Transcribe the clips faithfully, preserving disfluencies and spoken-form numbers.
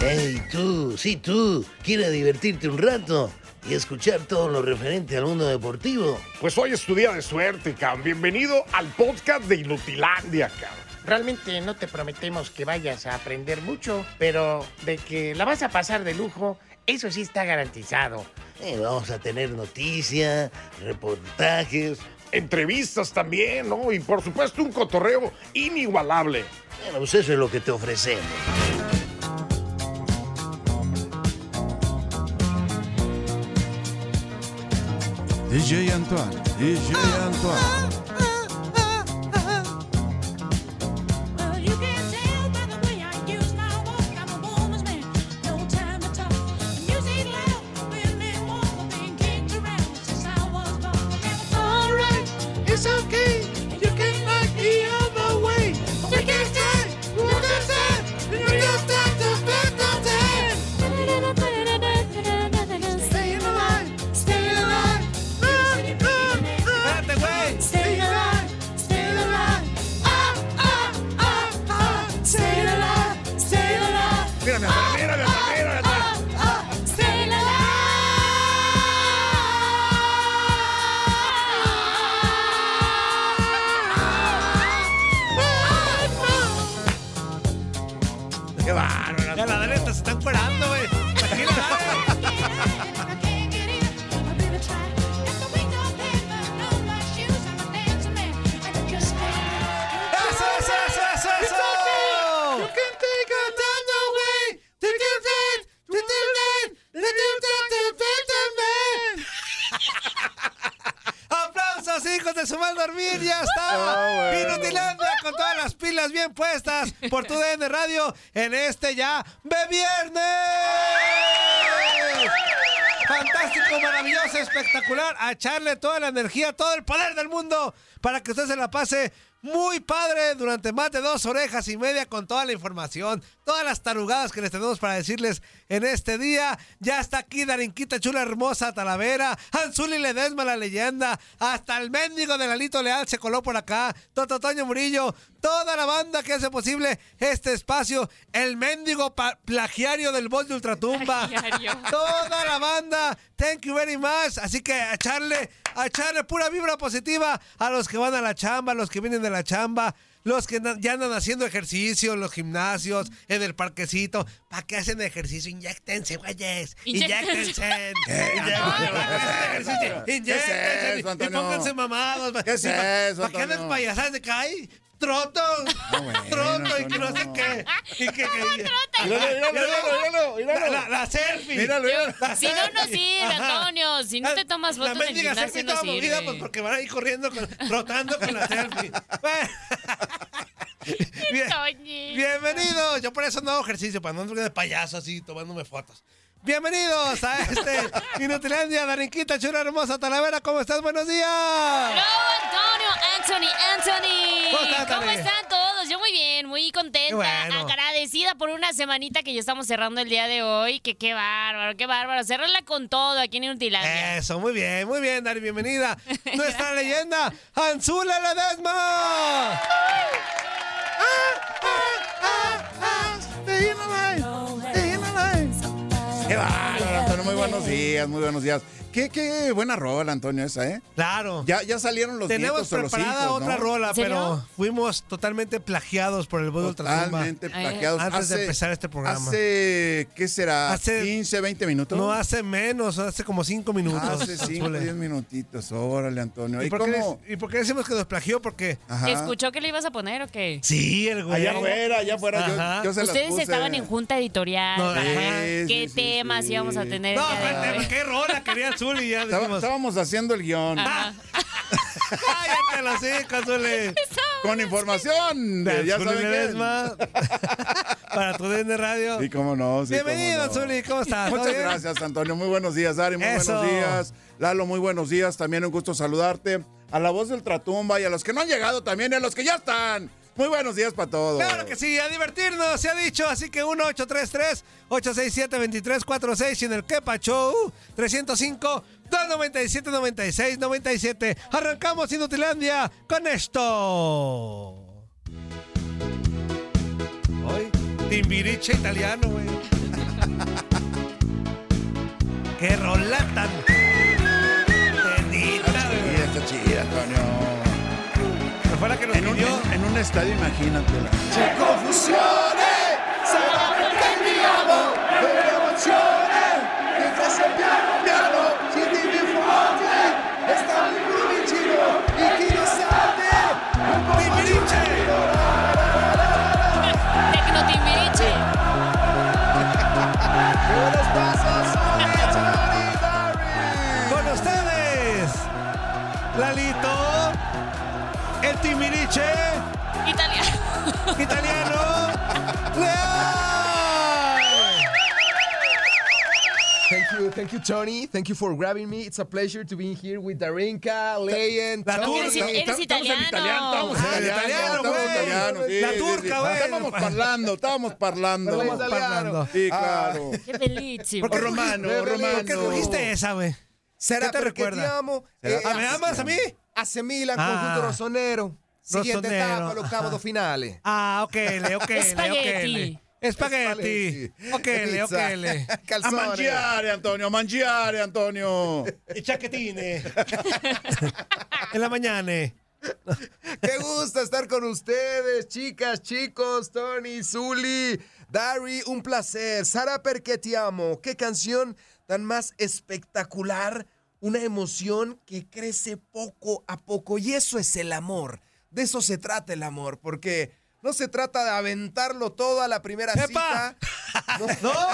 Hey tú, sí tú, ¿quieres divertirte un rato y escuchar todo lo referente al mundo deportivo? Pues hoy es tu día de suerte, cabrón. Bienvenido al podcast de Inutilandia, cabrón. Realmente no te prometemos que vayas a aprender mucho, pero de que la vas a pasar de lujo, eso sí está garantizado. Eh, vamos a tener noticias, reportajes, entrevistas también, ¿no? Y por supuesto un cotorreo inigualable. Bueno, pues eso es lo que te ofrecemos. D J Antoine, D J Antoine. Por T U D N Radio, en este ya de viernes. Fantástico, maravilloso, espectacular. A echarle toda la energía, todo el poder del mundo para que usted se la pase muy padre durante más de dos orejas y media con toda la información, todas las tarugadas que les tenemos para decirles en este día. Ya está aquí Darinkita, chula, hermosa, Talavera, Anzuli Ledesma, la leyenda, hasta el mendigo de Lalito Leal se coló por acá, Toto Toño Murillo, toda la banda que hace posible este espacio, el mendigo pa- plagiario del voz de Ultratumba, plagiario. Toda la banda, thank you very much, así que a echarle, a echarle pura vibra positiva a los que van a la chamba, a los que vienen de la chamba, los que ya andan haciendo ejercicio en los gimnasios, en el parquecito. ¿Para qué hacen ejercicio? Inyéctense, güeyes. Inyéctense. Inyéctense. Y pónganse mamados. ¿Para qué andan payasadas de caí? Troto, no, bueno, troto, y que no, no sé qué. Y que, que, que míralo, míralo, míralo. La, la selfie. Míralo, míralo. La si selfie. No, no sirve, Antonio. Si no te tomas fotos en el gimnasio, no sirve. La mendiga pues porque van ahí corriendo, con, trotando con la selfie. Bien, bienvenidos. Yo por eso no hago ejercicio, para no andar de payaso así, tomándome fotos. Bienvenidos a este Inutilandia. Darinkita, chula, hermosa, Talavera, ¿cómo estás? ¡Buenos días! ¡Hola, Antonio! ¡Anthony, Anthony! ¿Cómo estás, ¿Cómo están todos? Yo muy bien, muy contenta, bueno. Agradecida por una semanita que ya estamos cerrando el día de hoy. Que qué bárbaro, qué bárbaro. Cerrarla con todo aquí en Inutilandia. Eso, muy bien, muy bien, Dari, bienvenida. Nuestra leyenda, Anzuli Ledesma. ¡Ah, ah, ah, ah! ¡Te lleno live! ¡Te lleno live! ¡Qué bárbaro, Antonio! Muy buenos días, muy buenos días. Qué, qué buena rola, Antonio, esa, ¿eh? Claro. Ya, ya salieron los nietos o los hijos, ¿no? Tenemos preparada otra rola, pero fuimos totalmente plagiados por el voz de Ultratumba. Totalmente plagiados. Antes hace, de empezar este programa. Hace, ¿qué será? Hace, quince, veinte minutos. No, hace menos, hace como cinco minutos. Hace cinco, diez minutitos. Órale, Antonio. ¿Y, ¿Y, por cómo? Qué, ¿Y por qué decimos que nos plagió? Porque ajá. ¿Escuchó que le ibas a poner o qué? Sí, el güey. Allá afuera, allá afuera. Yo, yo se Ustedes las puse. Estaban en junta editorial. No, sí, ¿Qué sí, temas sí, sí. íbamos a tener? No, pero qué rola querías. Zuly, ya dijimos. Estábamos haciendo el guión. Cállate los hijos, Zuly. Con información. De, ya Zuly saben Ledesma. para T U D N Radio. Y cómo no. Sí, bienvenido, Zuly, ¿cómo, no. ¿Cómo estás? Muchas ¿Todo gracias, bien? Antonio. Muy buenos días, Dari. Muy Eso. buenos días. Lalo, muy buenos días. También un gusto saludarte. A la voz del Tratumba y a los que no han llegado también y a los que ya están. Muy buenos días para todos. Claro que sí, a divertirnos, se ha dicho. Así que uno ocho tres tres, ocho seis siete, dos tres cuatro seis y en el Kepa Show trescientos cinco, doscientos noventa y siete, noventa y seis, noventa y siete. Arrancamos Inutilandia con esto. Hoy, timbiriche italiano, güey. ¡Qué rola tan bendita, güey! Está chida, Antonio. Que nos en, un, en un estadio, imagínatela. ¡Che confusiones! ¡Se va a meter mi amo! ¡Pero emociones! ¡Mientras el piano, piano! ¡Chiti mi fuerte! ¡Está mi cubicino! ¡Y quiero salte! ¡Un poco timbiriche! ¡Tecno timbiriche! ¡Buenos pasos son de Tony Darry! ¡Con ustedes! ¡Lalito! El timbiriche italiano. Italiano. León. Thank you, thank you, Tony. Thank you for grabbing me. It's a pleasure to be here with Darinka, Leyen. La turca. Eres, eres italiano. Estamos en italiano, güey. La turca, güey. Estábamos parlando, estábamos parlando. Estábamos parlando. Sí, claro. Qué bellísimo. Romano, romano. ¿Por qué cogiste esa, güey? ¿Será te recuerda? Te amo. ¿Me amas a mí? A C Milan, ah, conjunto rosonero. Siguiente etapa, los octavos dos finales. Ah, ok, ok, Spaghetti. Spaghetti. Ok, ok. A mangiare, Antonio, a mangiare, Antonio. Y chaquetines. En la mañana. Qué gusto estar con ustedes, chicas, chicos, Tony, Zuly, Dari, un placer. Sara, perché ti amo. Qué canción tan más espectacular. Una emoción que crece poco a poco y eso es el amor. De eso se trata el amor, porque no se trata de aventarlo todo a la primera ¡Epa! Cita. No, no,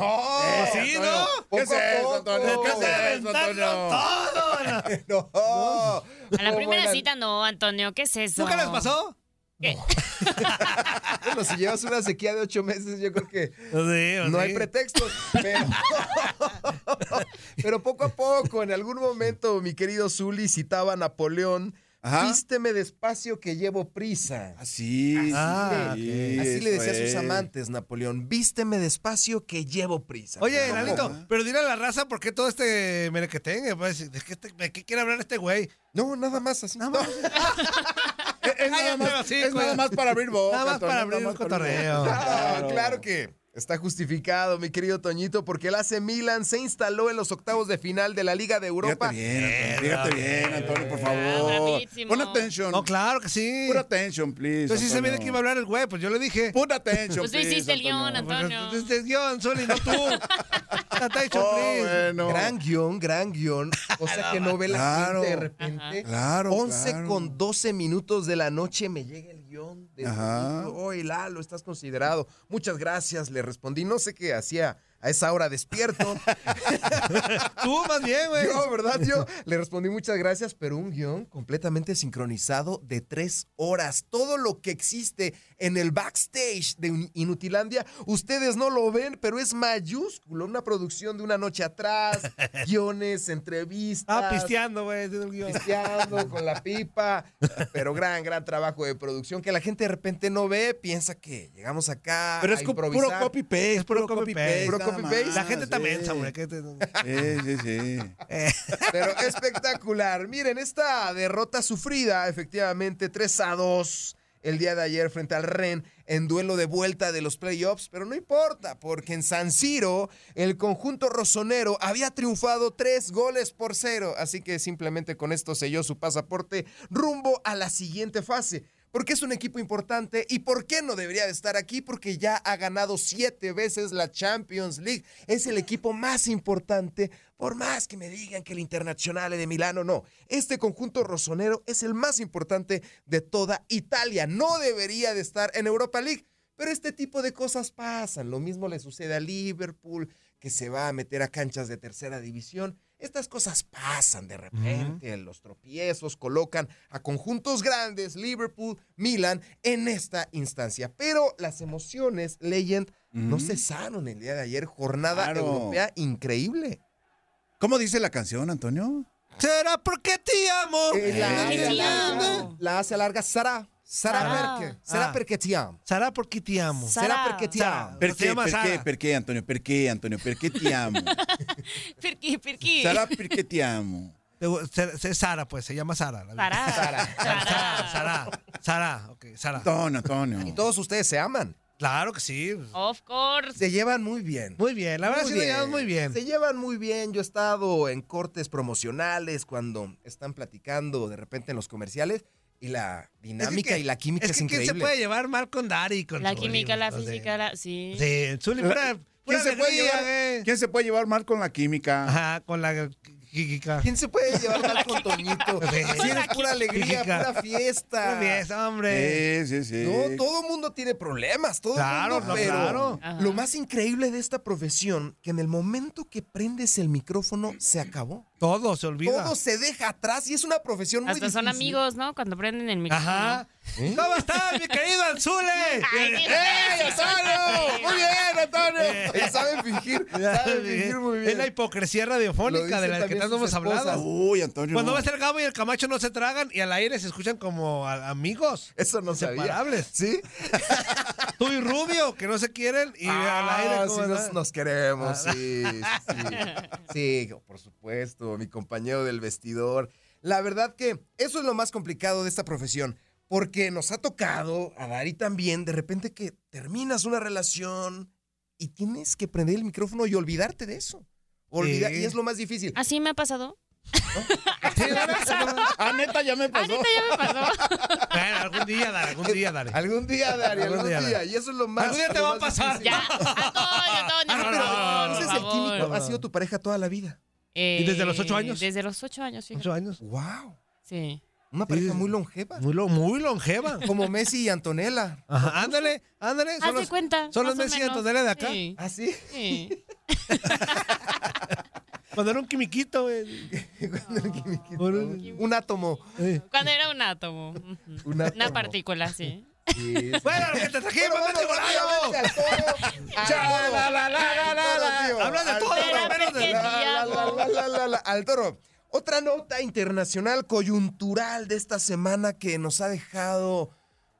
no. ¿Sí, no? ¿Qué es eso, Antonio? ¿Qué es eso, Antonio? Todo. No. A la primera cita no, Antonio, ¿qué es eso? ¿Nunca les pasó? ¿Qué? Bueno, si llevas una sequía de ocho meses, yo creo que sí, sí. No hay pretextos. Pero, pero poco a poco, en algún momento, mi querido Zuly citaba a Napoleón. Ajá. Vísteme despacio que llevo prisa. Así, así, ah, le, okay. así le decía a sus amantes, Napoleón. Vísteme despacio que llevo prisa. Oye, Lalito, pero dile a la raza por qué todo este merequetengue. ¿De qué quiere hablar este güey? No, nada más así. Nada más. Es, nada, Ay, más, sí, es nada más para abrir boca. Nada más para abrir un cotorreo. Claro, claro que está justificado, mi querido Toñito, porque el A C Milan se instaló en los octavos de final de la Liga de Europa. Fíjate bien, fíjate bien, Antonio, por favor. Pon atención. No, claro que sí. Pon atención, please. Entonces, si se viene que iba a hablar el güey, pues yo le dije. Pon atención, please. Pues tú hiciste el guión, Antonio. Tú hiciste el guión, Zuly, no tú. Atención, please. Bueno. Gran guión, gran guión. O sea que no ve la gente de repente. Claro, once con doce minutos de la noche me llega el guión. Ajá. Oye, Lalo, estás considerado. Muchas gracias, le respondí. No sé qué hacía a esa hora despierto. Tú más bien, güey. Yo, ¿verdad? Yo le respondí muchas gracias, pero un guión completamente sincronizado de tres horas. Todo lo que existe en el backstage de Inutilandia, ustedes no lo ven, pero es mayúsculo. Una producción de una noche atrás, guiones, entrevistas. Ah, pisteando, güey. Pisteando con la pipa. Pero gran, gran trabajo de producción que la gente de repente no ve, piensa que llegamos acá pero es a improvisar. Puro copy-paste. Es puro copy-paste. Copy La gente sí. también, Samuel. Sí, sí, sí. Pero espectacular. Miren, esta derrota sufrida, efectivamente, tres a dos el día de ayer frente al Rennes en duelo de vuelta de los playoffs. Pero no importa, porque en San Siro el conjunto rosonero había triunfado tres goles por cero. Así que simplemente con esto selló su pasaporte rumbo a la siguiente fase. Porque es un equipo importante y por qué no debería de estar aquí, porque ya ha ganado siete veces la Champions League. Es el equipo más importante, por más que me digan que el Internazionale de Milano, no. Este conjunto rosonero es el más importante de toda Italia. No debería de estar en Europa League, pero este tipo de cosas pasan. Lo mismo le sucede a Liverpool, que se va a meter a canchas de tercera división. Estas cosas pasan de repente, uh-huh. Los tropiezos colocan a conjuntos grandes, Liverpool, Milan, en esta instancia. Pero las emociones, Legend, uh-huh. no cesaron el día de ayer. Jornada claro. europea increíble. ¿Cómo dice la canción, Antonio? Será porque te amo. Eh, la, hace te amo. La hace larga Sara. Sara perché. Sara perché ti amo. Sara perché ti amo. Sara perché ti amo. Perché, perché, perché, Antonio, perché, Antonio, perché ti amo. Perché, perché. Sara perché ti amo. Sara, pues, se llama Sara. Sara. Sara. Sara. Sara. Sara. Okay, Sara. Antonio, Antonio. Y todos ustedes se aman. Claro que sí. Of course. Se llevan muy bien. Muy bien, la verdad sí se llevan muy bien. Se llevan muy bien. Yo he estado en cortes promocionales cuando están platicando de repente en los comerciales y la dinámica es que, y la química es, que, es increíble. Es que se puede llevar mal con Dari. Con la química, la física, la, sí. Sí, Zuly, para, ¿Quién, se puede llevar, eh? ¿Quién se puede llevar mal con la química? Ajá, con la... ¿Quién se puede llevar mal con Toñito? Sí, es pura alegría, pura fiesta. Pura fiesta, hombre. Sí, sí, sí. No, todo mundo tiene problemas, todo claro, mundo. No, pero claro, claro. Lo más increíble de esta profesión, que en el momento que prendes el micrófono, se acabó. Todo se olvida. Todo se deja atrás y es una profesión muy hasta difícil. Hasta son amigos, ¿no? Cuando prenden el micrófono. Ajá. ¿Eh? ¿Cómo estás, mi querido Anzuli? ¡Ey, Antonio! ¡Muy bien, Antonio! Eh. Saben fingir, saben fingir muy bien. Es la hipocresía radiofónica de la que tanto hemos hablado. Uy, Antonio. Cuando va a ser Gabo y el Camacho no se tragan y al aire se escuchan como amigos. Eso no sabía. Inseparables. ¿Sí? Tú y Rubio, que no se quieren y ah, al aire como... Sí, nos, nos queremos, ah. sí, sí. Sí, por supuesto, mi compañero del vestidor. La verdad que eso es lo más complicado de esta profesión. Porque nos ha tocado a Dari también, de repente que terminas una relación y tienes que prender el micrófono y olvidarte de eso. Olvida, sí. Y es lo más difícil. ¿Así me ha pasado? ¿No? ¿Sí, ah, neta, ya me pasó. Neta, ya me pasó. Bueno, algún día, Dari, algún día, Dari. Algún día, Dari, algún día. día. Y eso es lo más. Algún día te va a pasar. Ya, a todo, a todo. Entonces, el químico ha sido tu pareja toda la vida. Eh, ¿Y desde los ocho años? Desde los ocho años, sí. ¿Ocho años? ¡Wow! Sí. Una pareja sí, muy longeva. Muy, lo, muy longeva. Como Messi y Antonella. Ajá, ándale, ándale. Haz de cuenta. Son los Messi menos. Y Antonella de acá. Sí. ¿Ah, sí? Sí. Cuando era un quimiquito. El... Cuando era un quimiquito. Un, un átomo. Sí. Cuando era un átomo. Un átomo. Una partícula, sí. Sí, sí. Bueno, lo que te trajimos, vete volando. Habla de todo, menos de la. Al toro. Otra nota internacional coyuntural de esta semana que nos ha dejado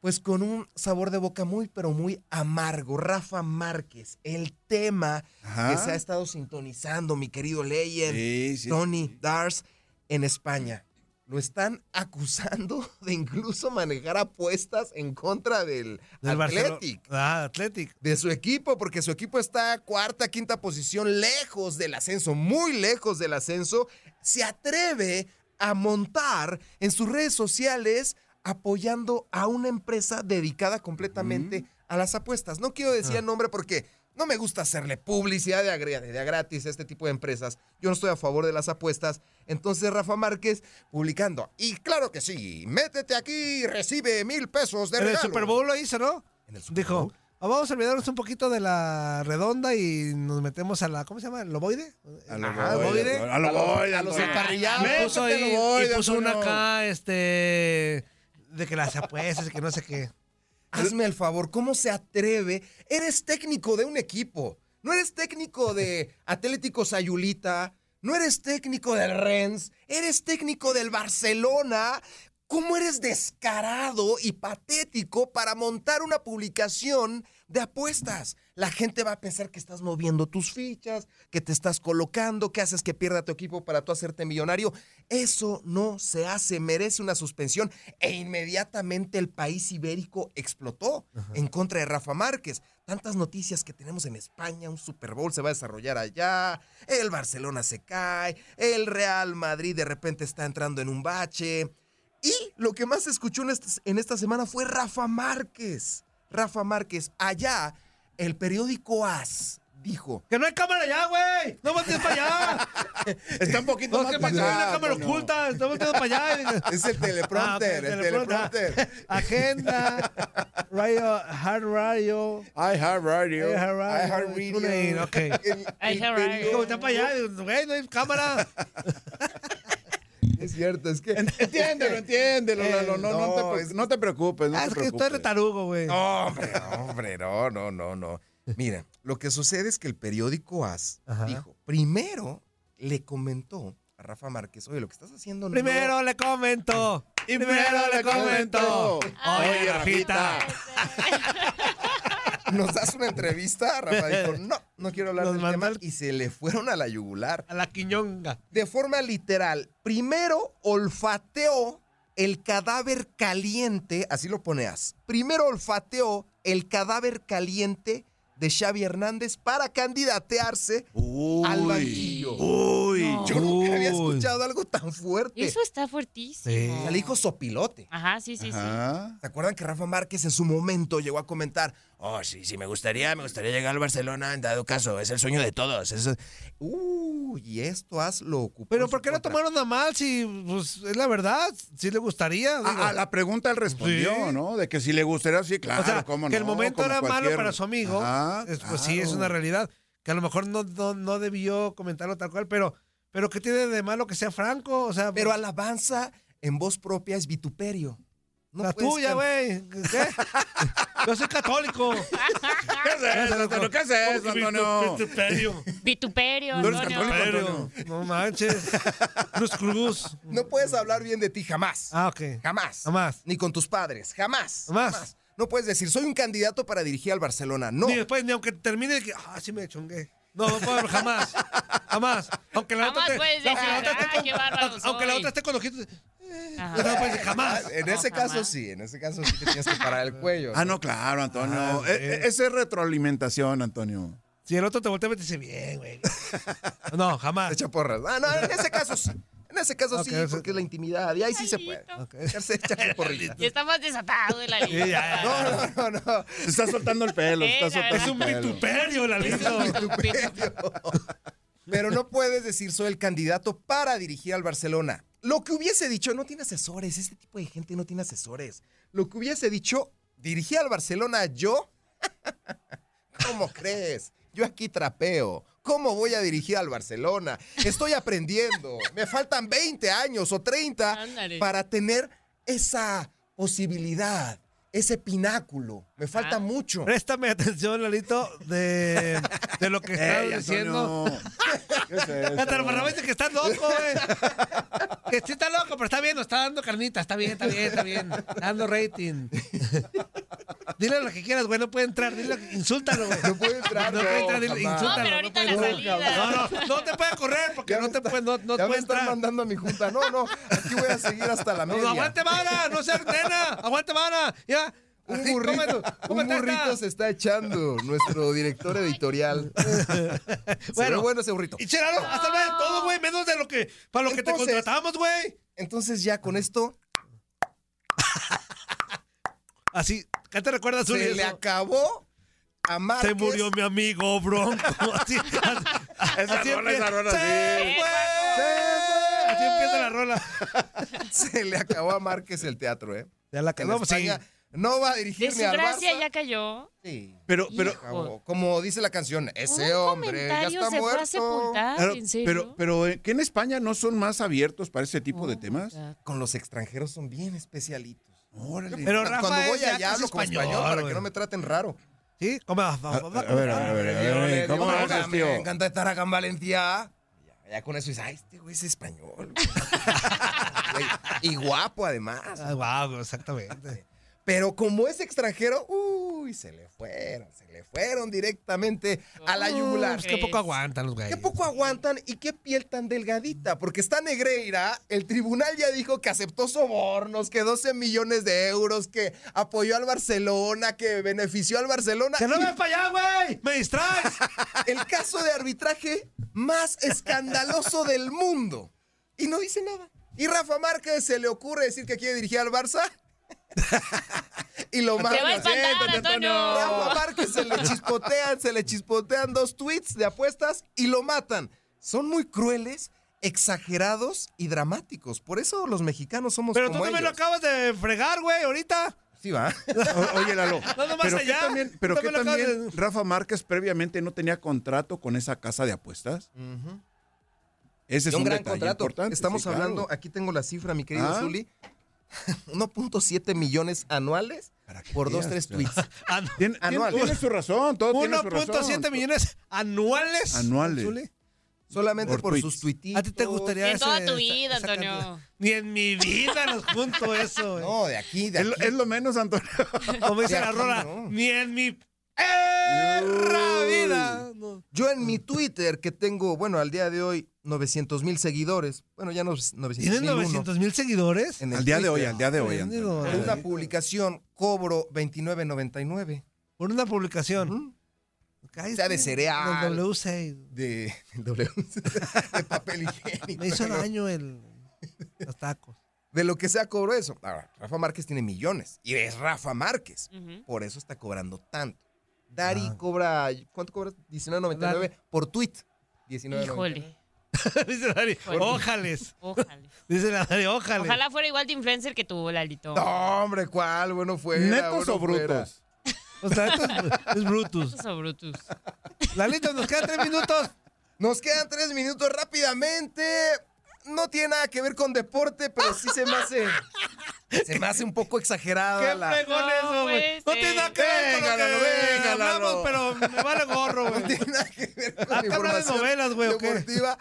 pues con un sabor de boca muy, pero muy amargo. Rafa Márquez, el tema ajá. que se ha estado sintonizando, mi querido Legend, sí, sí, Tony sí. Dars, en España. Lo están acusando de incluso manejar apuestas en contra del, del Atlético. Ah, Atlético. De su equipo, porque su equipo está cuarta, quinta posición, lejos del ascenso, muy lejos del ascenso. Se atreve a montar en sus redes sociales apoyando a una empresa dedicada completamente mm. a las apuestas. No quiero decir ah. el nombre porque... No me gusta hacerle publicidad de a gratis a este tipo de empresas. Yo no estoy a favor de las apuestas. Entonces, Rafa Márquez publicando. Y claro que sí, métete aquí y recibe mil pesos de regalo. En el Super Bowl lo hizo, ¿no? En el Super Bowl. Dijo, oh, vamos a olvidarnos un poquito de la redonda y nos metemos a la, ¿cómo se llama? ¿Loboide? A loboide. A loboide. A los emparrillados. Puso ahí, y puso una acá, este, de que las apuestas y que no sé qué. Hazme el favor, ¿cómo se atreve? Eres técnico de un equipo, no eres técnico de Atlético Sayulita, no eres técnico del Rennes, eres técnico del Barcelona. ¿Cómo eres descarado y patético para montar una publicación de apuestas? La gente va a pensar que estás moviendo tus fichas, que te estás colocando, que haces que pierda tu equipo para tú hacerte millonario. Eso no se hace, merece una suspensión. E inmediatamente el país ibérico explotó ajá. en contra de Rafa Márquez. Tantas noticias que tenemos en España, un Super Bowl se va a desarrollar allá, el Barcelona se cae, el Real Madrid de repente está entrando en un bache... Y lo que más se escuchó en esta, en esta semana fue Rafa Márquez. Rafa Márquez. Allá, el periódico A S dijo que no hay cámara ya, güey. No voltees para allá. Está un poquito no, más para allá. Hay una cámara no. oculta. Está volteando para allá. Es el teleprompter. Ah, el teleprompter. teleprompter. Agenda. Radio. Hard Radio. I Hard Radio. I Hard Radio. Radio. Ok. I Hard Radio. Voltea para allá. Güey, no hay cámara. Es cierto, es que... Entiéndelo, entiéndelo, eh, Lalo, no, no, no, te, no te preocupes, no ah, te preocupes. Es que estoy retarugo, güey. No, hombre, no, hombre, no, no, no, no. Mira, lo que sucede es que el periódico A S Ajá. dijo, primero le comentó a Rafa Márquez, oye, lo que estás haciendo... No primero no... le comentó, y primero le comentó. Oye, Rafita. Nos das una entrevista, Rafa dijo, no, no quiero hablar Nos del tema, el... y se le fueron a la yugular. A la quiñonga. De forma literal, primero olfateó el cadáver caliente, así lo poneas, primero olfateó el cadáver caliente de Xavi Hernández para candidatearse uy, al banquillo. Uy, no. Yo nunca había escuchado algo tan fuerte. Eso está fuertísimo. Sí. O sea, le dijo sopilote. Ajá, sí, sí, Ajá. sí. ¿Se acuerdan que Rafa Márquez en su momento llegó a comentar, oh, sí, sí, me gustaría, me gustaría llegar al Barcelona, en dado caso, es el sueño de todos. Es... Uy, y esto haz lo ocupado. Pero ¿por qué lo tomaron a mal? Si, pues, es la verdad, sí le gustaría. Ah, a la pregunta él respondió, sí. ¿no? De que si le gustaría, sí, claro, o sea, cómo no. Que el momento era cualquier... malo para su amigo. Ajá. Pues claro. Sí, es una realidad. Que a lo mejor no, no, no debió comentarlo tal cual, pero, pero ¿qué tiene de malo que sea franco? O sea, pero alabanza en voz propia es vituperio. No la tuya, güey. ¿Qué? Yo soy católico. ¿Qué es eso? ¿Qué es eso, Antonio? Vituperio. Vituperio, Antonio. No manches. Cruz Cruz. No puedes hablar bien de ti jamás. Ah, ok. Jamás. Jamás. Ni con tus padres. Jamás. Jamás. jamás. No puedes decir, soy un candidato para dirigir al Barcelona. No. Ni después, ni aunque termine, que, ah, sí me chongué. No, no puedo, jamás. Jamás. Aunque la otra esté con ojitos. Eh, no puedes, jamás. En ese no, caso jamás. sí, en ese caso sí te tienes que parar el cuello. Ah, no, claro, Antonio. Ah, sí. e Esa es retroalimentación, Antonio. Si el otro te voltea y te dice, bien, güey. No, jamás. Echa porras. Ah, no, en ese caso sí. En ese caso okay, sí, okay. porque es la intimidad. Y ahí sí Ay, se puede. Okay. Echarse, echarse porrito. Y está más desatado de la Lito. No, no, no, no. Se está soltando el pelo. Se está soltando es un el vituperio, la Lito. Es un vituperio. Pero no puedes decir, soy el candidato para dirigir al Barcelona. Lo que hubiese dicho, no tiene asesores. Este tipo de gente no tiene asesores. Lo que hubiese dicho, dirigí al Barcelona yo. ¿Cómo crees? Yo aquí trapeo. ¿Cómo voy a dirigir al Barcelona? Estoy aprendiendo. Me faltan veinte años o treinta Ándale. Para tener esa posibilidad, ese pináculo. Me falta ah. mucho. Préstame atención, Lalito, de, de lo que estás Ey, diciendo. ¿Qué es eso? Te lo dice que estás loco, eh. Que sí está loco, pero está bien, está dando carnita. Está bien, está bien, está bien. Está dando rating. Dile lo que quieras, güey, no puede entrar, dile, insúltalo, güey. No puede entrar, no, no puede entrar, dile, insúltalo. No, pero ahorita no puede, la salida. No, no, no te puede correr porque ya no te está, puede, no, no ya puede me entrar. Están mandando a mi junta, no, no, aquí voy a seguir hasta la media. No, aguante vara, no seas nena, aguante vara, ya. Un burrito, un burrito se está echando nuestro director editorial. Bueno, se ve bueno ese burrito. Y Chelaro, hasta luego, todo, güey, menos de lo que, para lo entonces, que te contratamos, güey. Entonces ya con esto... Así, ¿qué te recuerdas, Zuly? Se le acabó a Márquez. Se murió mi amigo, Bronco. Así, así, esa así rola, esa rola, sí. ¡Se fue! ¡Se fue! Así empieza la rola. Se le acabó a Márquez el teatro, ¿eh? Ya la acabó, sí. No va a dirigir ni al Barça. De su gracia ya cayó. Sí. Pero, pero Hijo. como dice la canción, ese hombre ya está se muerto. Fue a sepultar, claro, ¿en serio? Pero, pero que en España no son más abiertos para ese tipo oh, de temas. Exacto. Con los extranjeros son bien especialitos. Órale. Pero Rafa, cuando voy allá hablo como español, español para que no me traten raro. ¿Sí? ¿Cómo? A, a, a, a ver, a ver, ¿cómo me haces, tío? Me encanta estar acá en Valencia. Ya, ya con eso dices, ay, este güey es español. Güey. Y guapo, además. Ah, guapo, exactamente. Pero como es extranjero, uy, se le fueron, se le fueron directamente a la yugular. Uh, qué poco aguantan los güeyes. Qué poco aguantan y qué piel tan delgadita. Porque está Negreira, el tribunal ya dijo que aceptó sobornos, que doce millones de euros, que apoyó al Barcelona, que benefició al Barcelona. ¡Que no me para allá, güey! ¡Me distraes! El caso de arbitraje más escandaloso del mundo. Y no dice nada. Y Rafa Márquez se le ocurre decir que quiere dirigir al Barça. Y lo más reciente, Antonio. Rafa Márquez se le chispotean, se le chispotean dos tweets de apuestas y lo matan. Son muy crueles, exagerados y dramáticos. Por eso los mexicanos somos como ellos. Pero tú también lo acabas de fregar, güey, ahorita. Sí, va. O, oye, Lalo. No, no, pero allá. Que también, pero que también de... Rafa Márquez previamente no tenía contrato con esa casa de apuestas. Uh-huh. Ese es un, un gran contrato. Importante. Estamos sí, hablando, claro. Aquí tengo la cifra, mi querido ah. Zuly. uno punto siete millones anuales por dos, tres tweets. ¿Tien, anuales. Tiene su razón. uno punto siete millones anuales. Anuales. Zuly. Solamente por, por sus tuititos. ¿A ti te gustaría en ese, toda tu vida, esa, Antonio? Esa, ni en mi vida nos junto eso. Wey. No, de aquí, de aquí. Es, es lo menos, Antonio. Como dice la rola, no. Ni en mi perra vida. No. Yo en mi Twitter, que tengo, bueno, al día de hoy, novecientos mil seguidores. Bueno, ya no, novecientos mil. ¿Tienes novecientos mil seguidores? Al día Twitter. de hoy, al día de hoy. En una publicación cobro veintinueve noventa y nueve. ¿Por una publicación? Uh-huh. Cállate, sea de cereal. Del W seis. De, W seis, de papel higiénico. Me hizo daño el, los tacos. De lo que sea cobró eso. Ahora, Rafa Márquez tiene millones. Y es Rafa Márquez. Uh-huh. Por eso está cobrando tanto. Dari ah. cobra, ¿cuánto cobra? diecinueve noventa y nueve por tweet. diecinueve noventa y nueve. Híjole. Dice Dari, ójales. Ójales. Dice la Dari, ójales. Ojalá fuera igual de influencer que tú, Lalito. No, hombre, ¿cuál? Bueno, fuera. ¿Netos bueno, o brutos? Fuera. O sea, esto es, es Brutus. Esto es Brutus. Lalito, nos quedan tres minutos. Nos quedan tres minutos rápidamente. No tiene nada que ver con deporte, pero sí se me hace... Se me hace un poco exagerado. ¡Qué la... pegón no, eso, güey! No tiene nada que ver con lo que hablamos, pero me vale gorro, güey. No tiene nada que ver con la información de novelas, güey, deportiva.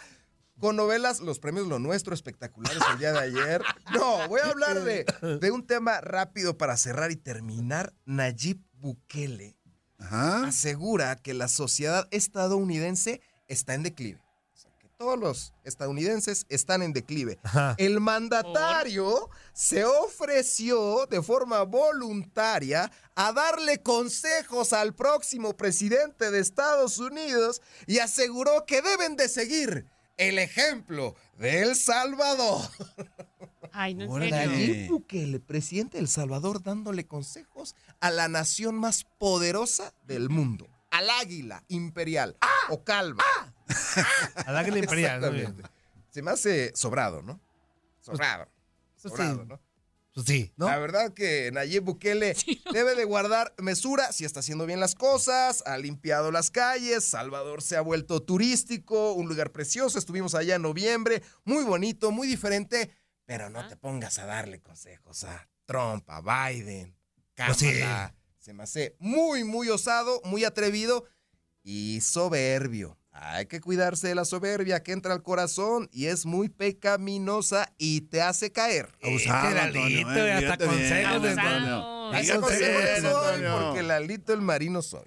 Con novelas, los premios Lo Nuestro espectaculares el día de ayer. No, voy a hablar de, de un tema rápido para cerrar y terminar. Nayib Bukele Ajá. asegura que la sociedad estadounidense está en declive. O sea, que todos los estadounidenses están en declive. Ajá. El mandatario se ofreció de forma voluntaria a darle consejos al próximo presidente de Estados Unidos y aseguró que deben de seguir el ejemplo de El Salvador. Ay, no, en serio. Nayib Bukele, presidente de El Salvador, dándole consejos a la nación más poderosa del mundo. Al águila imperial. ¡Ah! O calva. ¡Ah! Al águila imperial. Exactamente. Se me hace sobrado, ¿no? Sobrado. Pues, sobrado, sí. ¿no? Pues sí, ¿no? La verdad que Nayib Bukele sí, no. debe de guardar mesura si está haciendo bien las cosas, ha limpiado las calles, Salvador se ha vuelto turístico, un lugar precioso, estuvimos allá en noviembre, muy bonito, muy diferente. Pero no te pongas a darle consejos a Trump, a Biden, Cámara. Sí. Se me hace muy, muy osado, muy atrevido y soberbio. Hay que cuidarse de la soberbia que entra al corazón y es muy pecaminosa y te hace caer. Abusado, Lalito, eh, hasta consejos de Antonio. Hasta consejos de soy porque Lalito el marino soy.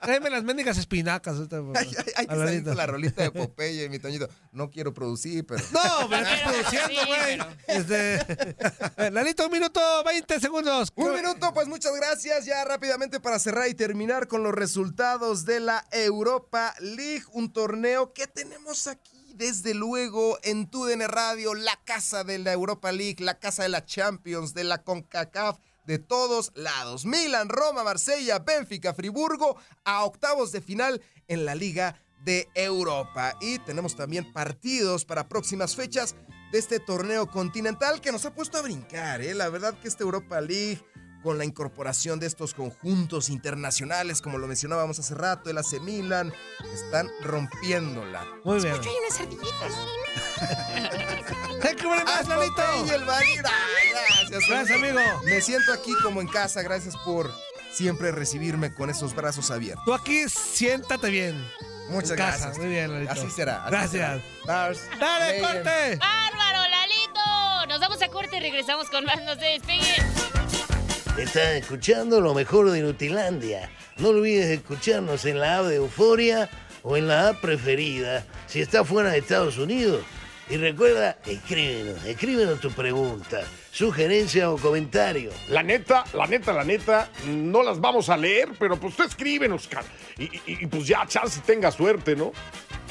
Tráeme las mendigas espinacas. Ay, ay, ay, que la, la rolita de Popeye, mi Toñito. No quiero producir, pero... No, pero estás produciendo, güey. Sí, pero... este... Lalito, un minuto, veinte segundos. Un minuto, pues muchas gracias. Ya rápidamente para cerrar y terminar con los resultados de la Europa League. Un torneo que tenemos aquí. Desde luego en T U D N Radio, la casa de la Europa League, la casa de la Champions, de la CONCACAF. De todos lados. Milan, Roma, Marsella, Benfica, Friburgo a octavos de final en la Liga de Europa. Y tenemos también partidos para próximas fechas de este torneo continental que nos ha puesto a brincar, ¿eh? La verdad que esta Europa League, con la incorporación de estos conjuntos internacionales, como lo mencionábamos hace rato, el A C Milan, están rompiéndola. Muy bien. Es que hay unas ardillitas. ¡Se cubre más, Lalito! Y el barira. Gracias, gracias, amigo. Me siento aquí como en casa. Gracias por siempre recibirme con esos brazos abiertos. Tú aquí siéntate bien. Muchas en gracias. Casa. Muy bien, Lalito. Así será. Así gracias. Será. ¡Dale, corte! ¡Bárbaro, Lalito! Nos vamos a corte y regresamos con más. No se despeguen. Estás escuchando lo mejor de Inutilandia. No olvides escucharnos en la app de Euforia o en la app preferida si estás fuera de Estados Unidos. Y recuerda, escríbenos, escríbenos tu pregunta, sugerencia o comentario. La neta, la neta, la neta, no las vamos a leer, pero pues tú escríbenos, cara. Y, y, y pues ya, chance tenga suerte, ¿no?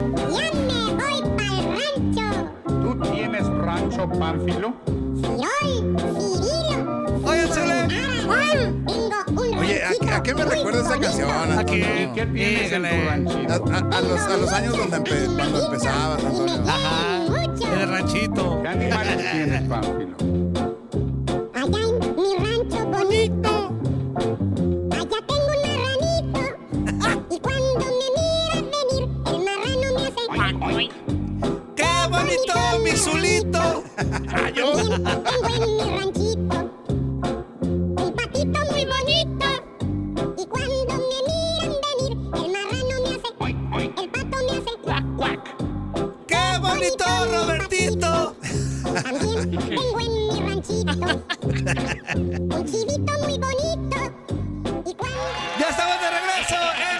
¡Ya me voy pa'l rancho! ¿Tú tienes rancho, Pánfilo? ¡Soy Cirilo! ¡Oye, Aragón! ¡Tengo un Oye, ¿a, ¿a qué me recuerda esa canción? ¿A qué? ¿Qué tienes en tu ranchito? A, a, a, los, a los años donde empe, cuando empezabas, Antonella. ¡Ajá! ¡El ranchito! ¿Qué animales tienes, Pánfilo? Allá en mi rancho bonito, allá tengo un marranito. Y cuando me miras venir, el marrano me hace oink, oink. ¡Qué bonito, bonito mi Zulito! Yo tengo en mi ranchito un patito muy bonito. Y cuando me miran venir, el marrano me hace oink, oink. El pato me hace cuac, cuac. ¡Qué, ¡Qué bonito, bonito Robertito! También tengo en mi ranchito un chivito muy bonito. Y cuando... ¡Ya estamos de regreso en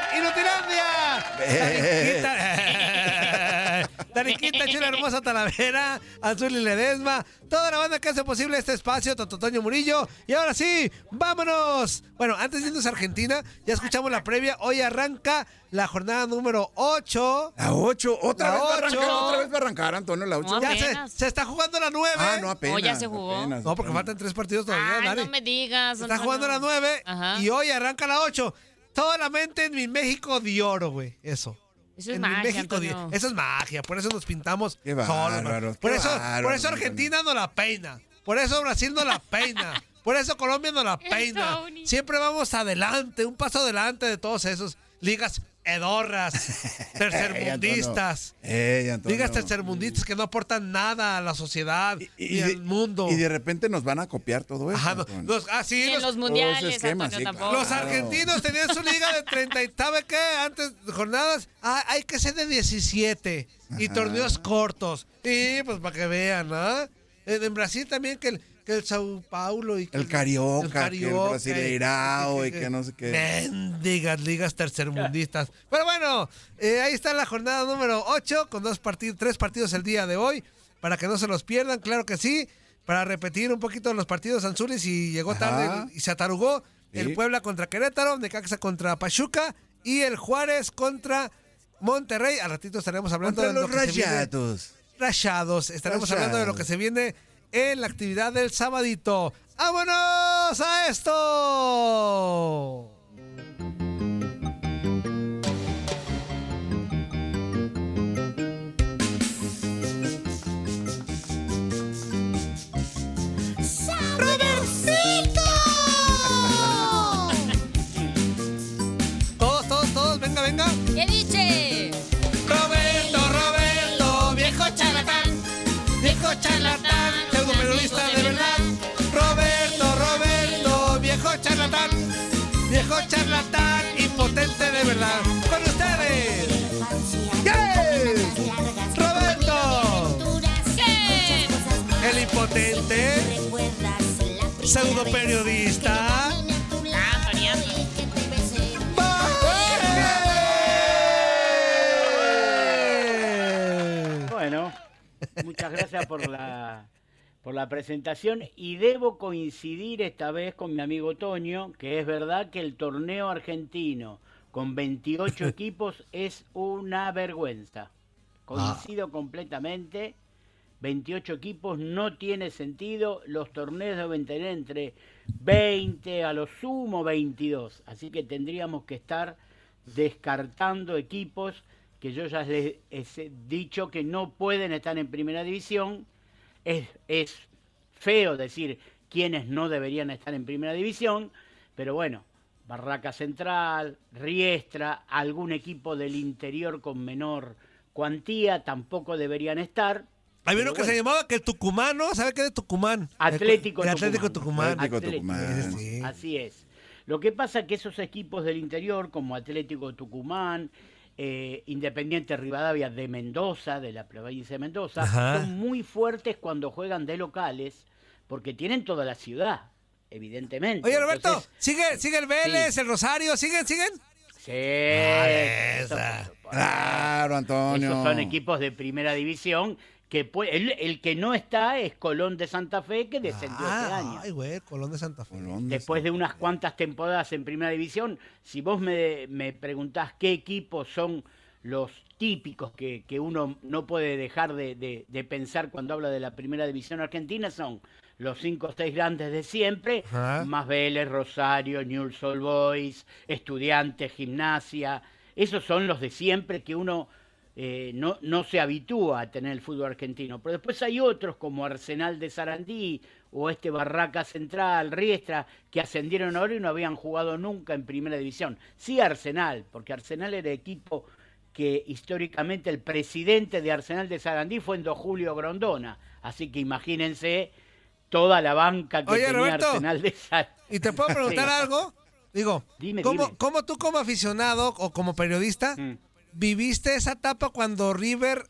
Inutilandia! Darinkita, Darinkita, chula hermosa Talavera, Anzuli Ledesma, toda la banda que hace posible este espacio, Tototoño Murillo. Y ahora sí, ¡vámonos! Bueno, antes de irnos a Argentina, ya escuchamos la previa. Hoy arranca la jornada número ocho. La ocho, otra vez va a arrancar, otra vez va a arrancar, Antonio, la ocho. No, ya se, se está jugando la nueve. Ah, no, apenas. Hoy ya se jugó. Apenas, no, porque apenas. Faltan tres partidos todavía. Ay, Dari. No me digas. Se está jugando la nueve. Ajá. Y hoy arranca la ocho. Solamente en mi México de oro, güey, eso. Eso es en magia, México, de, eso es magia, por eso nos pintamos qué bárbaro, solos. Por, qué eso, bárbaro, por eso Argentina bárbaro. No la peina, por eso Brasil no la peina, por eso Colombia no la peina. Siempre vamos adelante, un paso adelante de todos esos. Ligas hedorras, tercermundistas, hey, Antonio. Hey, ligas tercermundistas que no aportan nada a la sociedad y, y, y al de, mundo. Y de repente nos van a copiar todo eso. Ajá, los, ah, sí, en los, los mundiales, esquemas, Antonio, sí, claro. Los argentinos tenían su liga de treinta y ¿sabe qué? Antes jornadas, ah, hay que ser de diecisiete y ajá. Torneos cortos. Y pues para que vean, ¿ah? En, en Brasil también que... el que el Sao Paulo y que el Carioca, el, Carioca, que el Brasileirao y que, que, que, y que no sé qué. Mendigas ligas tercermundistas. Pero bueno, eh, ahí está la jornada número ocho con dos partidos, tres partidos el día de hoy. Para que no se los pierdan, claro que sí. Para repetir un poquito los partidos, Anzuli, si llegó tarde ajá. Y se atarugó. Sí. El Puebla contra Querétaro, Necaxa contra Pachuca y el Juárez contra Monterrey. Al ratito estaremos hablando contra de los lo Rayados. Rayados. Estaremos Rayados. Hablando de lo que se viene en la actividad del sabadito. ¡Vámonos a esto! ¡Robertito! Todos, todos, todos, venga, venga. ¿Qué dice? Roberto, Roberto, viejo charlatán, viejo charlatán. De verdad, Roberto, Roberto, viejo charlatán, viejo charlatán, impotente de verdad. Con ustedes, ¡yeah! Roberto, ¡yeah! El impotente, pseudo periodista. Bueno, muchas gracias por la. Por la presentación, y debo coincidir esta vez con mi amigo Toño, que es verdad que el torneo argentino con veintiocho equipos es una vergüenza. Coincido ah. completamente, veintiocho equipos no tiene sentido, los torneos deben tener entre veinte, a lo sumo veintidós, así que tendríamos que estar descartando equipos que yo ya les he dicho que no pueden estar en primera división. Es, es feo decir quiénes no deberían estar en primera división, pero bueno, Barraca Central, Riestra, algún equipo del interior con menor cuantía tampoco deberían estar. Había uno que bueno. Se llamaba que el Tucumano, ¿sabe qué es de Tucumán? Atlético el, el Atlético Tucumán. Tucumán. Atlético Tucumán. Sí. Así es. Lo que pasa es que esos equipos del interior como Atlético Tucumán, eh, Independiente Rivadavia de Mendoza, de la provincia de Mendoza, ajá, son muy fuertes cuando juegan de locales, porque tienen toda la ciudad, evidentemente. Oye, Roberto, entonces, ¿sigue, sigue el Vélez, sí, el Rosario, siguen, siguen? Sí. Ah, esa. Claro, Antonio. Esos son equipos de primera división. Que puede, el, el que no está es Colón de Santa Fe, que descendió ah, este año. Ay, güey, Colón de Santa Fe. Colón Después de, Santa de unas Fe. cuantas temporadas en primera división, si vos me, me preguntás qué equipos son los típicos que, que uno no puede dejar de, de, de pensar cuando habla de la primera división argentina, son los cinco o seis grandes de siempre, ajá, más Vélez, Rosario, Newell's Old Boys, Estudiantes, Gimnasia. Esos son los de siempre que uno... Eh, no, no se habitúa a tener el fútbol argentino. Pero después hay otros como Arsenal de Sarandí o este Barraca Central, Riestra, que ascendieron ahora y no habían jugado nunca en primera división. Sí, Arsenal, porque Arsenal era equipo que históricamente el presidente de Arsenal de Sarandí fue don Julio Grondona. Así que imagínense toda la banca que Oye, tenía Roberto, Arsenal de Sarandí. ¿Y te puedo preguntar algo? Digo, dime, ¿cómo, dime. ¿cómo tú como aficionado o como periodista... Mm. ¿Viviste esa etapa cuando River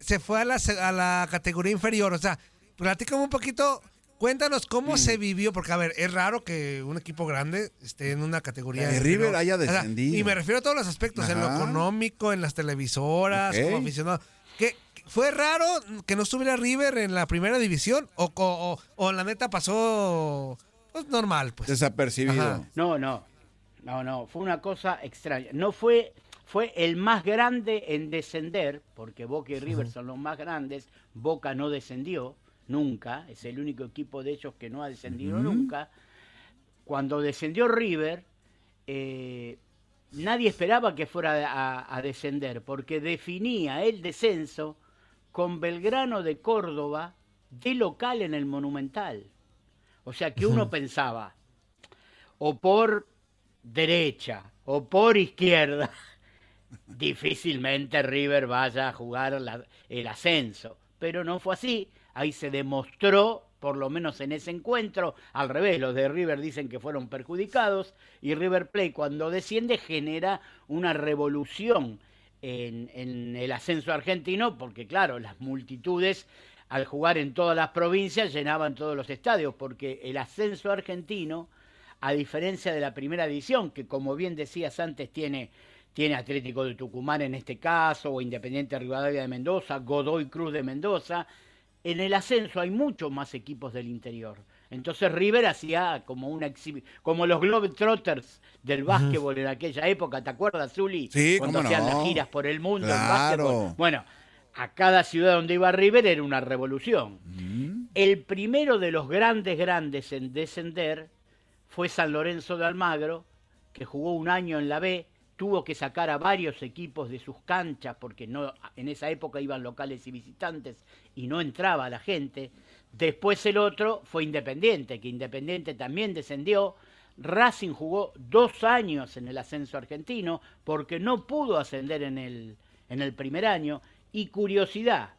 se fue a la, a la categoría inferior? O sea, platícame un poquito, cuéntanos cómo mm. se vivió, porque a ver, es raro que un equipo grande esté en una categoría... Que River haya descendido. O sea, y me refiero a todos los aspectos, ajá, en lo económico, en las televisoras, okay, como aficionado. ¿Qué, ¿Fue raro que no estuviera River en la primera división? ¿O, o, o la neta pasó pues, normal? Pues. Desapercibido. Ajá. No, no, no, no, fue una cosa extraña. No fue... Fue el más grande en descender, porque Boca y River son los más grandes. Boca no descendió nunca, es el único equipo de ellos que no ha descendido uh-huh. nunca. Cuando descendió River, eh, nadie esperaba que fuera a, a descender, porque definía el descenso con Belgrano de Córdoba de local en el Monumental. O sea que uno uh-huh. pensaba, o por derecha, o por izquierda, difícilmente River vaya a jugar la, el ascenso, pero no fue así. Ahí se demostró, por lo menos en ese encuentro, al revés, los de River dicen que fueron perjudicados, y River Plate cuando desciende genera una revolución en, en el ascenso argentino, porque claro, las multitudes al jugar en todas las provincias llenaban todos los estadios, porque el ascenso argentino, a diferencia de la primera división, que como bien decías antes tiene... Tiene Atlético de Tucumán en este caso, o Independiente Rivadavia de Mendoza, Godoy Cruz de Mendoza. En el ascenso hay muchos más equipos del interior. Entonces River hacía como una exhibición, como los Globetrotters del básquetbol en aquella época. ¿Te acuerdas, Zuly? Sí, cuando cómo hacían no. las giras por el mundo, claro, en básquetbol. Bueno, a cada ciudad donde iba River era una revolución. Mm. El primero de los grandes grandes en descender fue San Lorenzo de Almagro, que jugó un año en la B, tuvo que sacar a varios equipos de sus canchas porque no, en esa época iban locales y visitantes y no entraba la gente. Después el otro fue Independiente, que Independiente también descendió. Racing jugó dos años en el ascenso argentino porque no pudo ascender en el, en el primer año. Y curiosidad,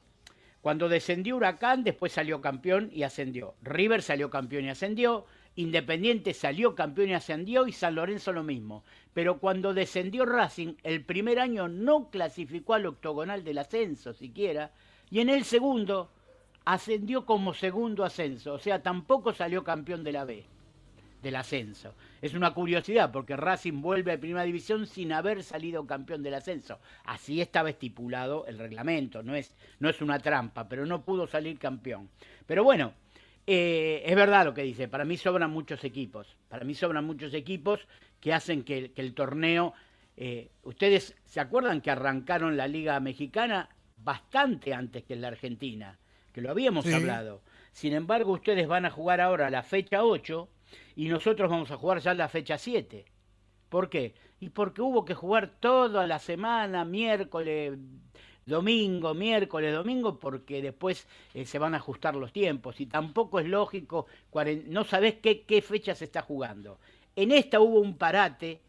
cuando descendió Huracán, después salió campeón y ascendió. River salió campeón y ascendió. Independiente salió campeón y ascendió, y San Lorenzo lo mismo. Pero cuando descendió Racing, el primer año no clasificó al octogonal del ascenso siquiera, y en el segundo ascendió como segundo ascenso, o sea, tampoco salió campeón de la B, del ascenso. Es una curiosidad, porque Racing vuelve a Primera División sin haber salido campeón del ascenso. Así estaba estipulado el reglamento, no es, no es una trampa, pero no pudo salir campeón. Pero bueno... Eh, es verdad lo que dice, para mí sobran muchos equipos, para mí sobran muchos equipos que hacen que, que el torneo, eh, ustedes se acuerdan que arrancaron la Liga Mexicana bastante antes que la Argentina, que lo habíamos sí. hablado, sin embargo ustedes van a jugar ahora la fecha ocho y nosotros vamos a jugar ya la fecha siete, ¿por qué? Y porque hubo que jugar toda la semana, miércoles... domingo, miércoles, domingo, porque después eh, se van a ajustar los tiempos y tampoco es lógico, no sabés qué, qué fecha se está jugando. En esta hubo un parate,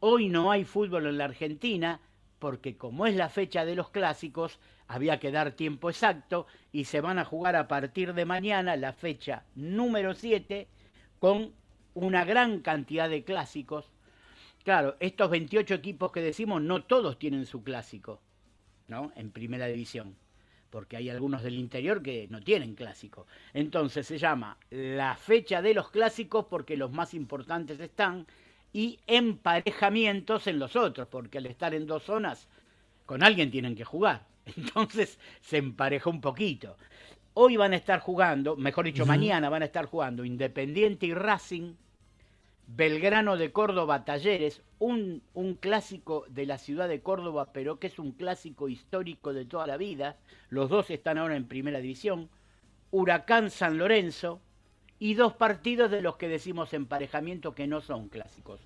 hoy no hay fútbol en la Argentina, porque como es la fecha de los clásicos, había que dar tiempo exacto y se van a jugar a partir de mañana la fecha número siete con una gran cantidad de clásicos Claro, estos veintiocho equipos que decimos no todos tienen su clásico, ¿no? En primera división, porque hay algunos del interior que no tienen clásico. Entonces se llama la fecha de los clásicos porque los más importantes están, y emparejamientos en los otros, porque al estar en dos zonas, con alguien tienen que jugar. Entonces se emparejó un poquito. Hoy van a estar jugando, mejor dicho, uh-huh. mañana van a estar jugando Independiente y Racing, Belgrano de Córdoba, Talleres, un, un clásico de la ciudad de Córdoba, pero que es un clásico histórico de toda la vida. Los dos están ahora en primera división. Huracán San Lorenzo y dos partidos de los que decimos emparejamiento que no son clásicos.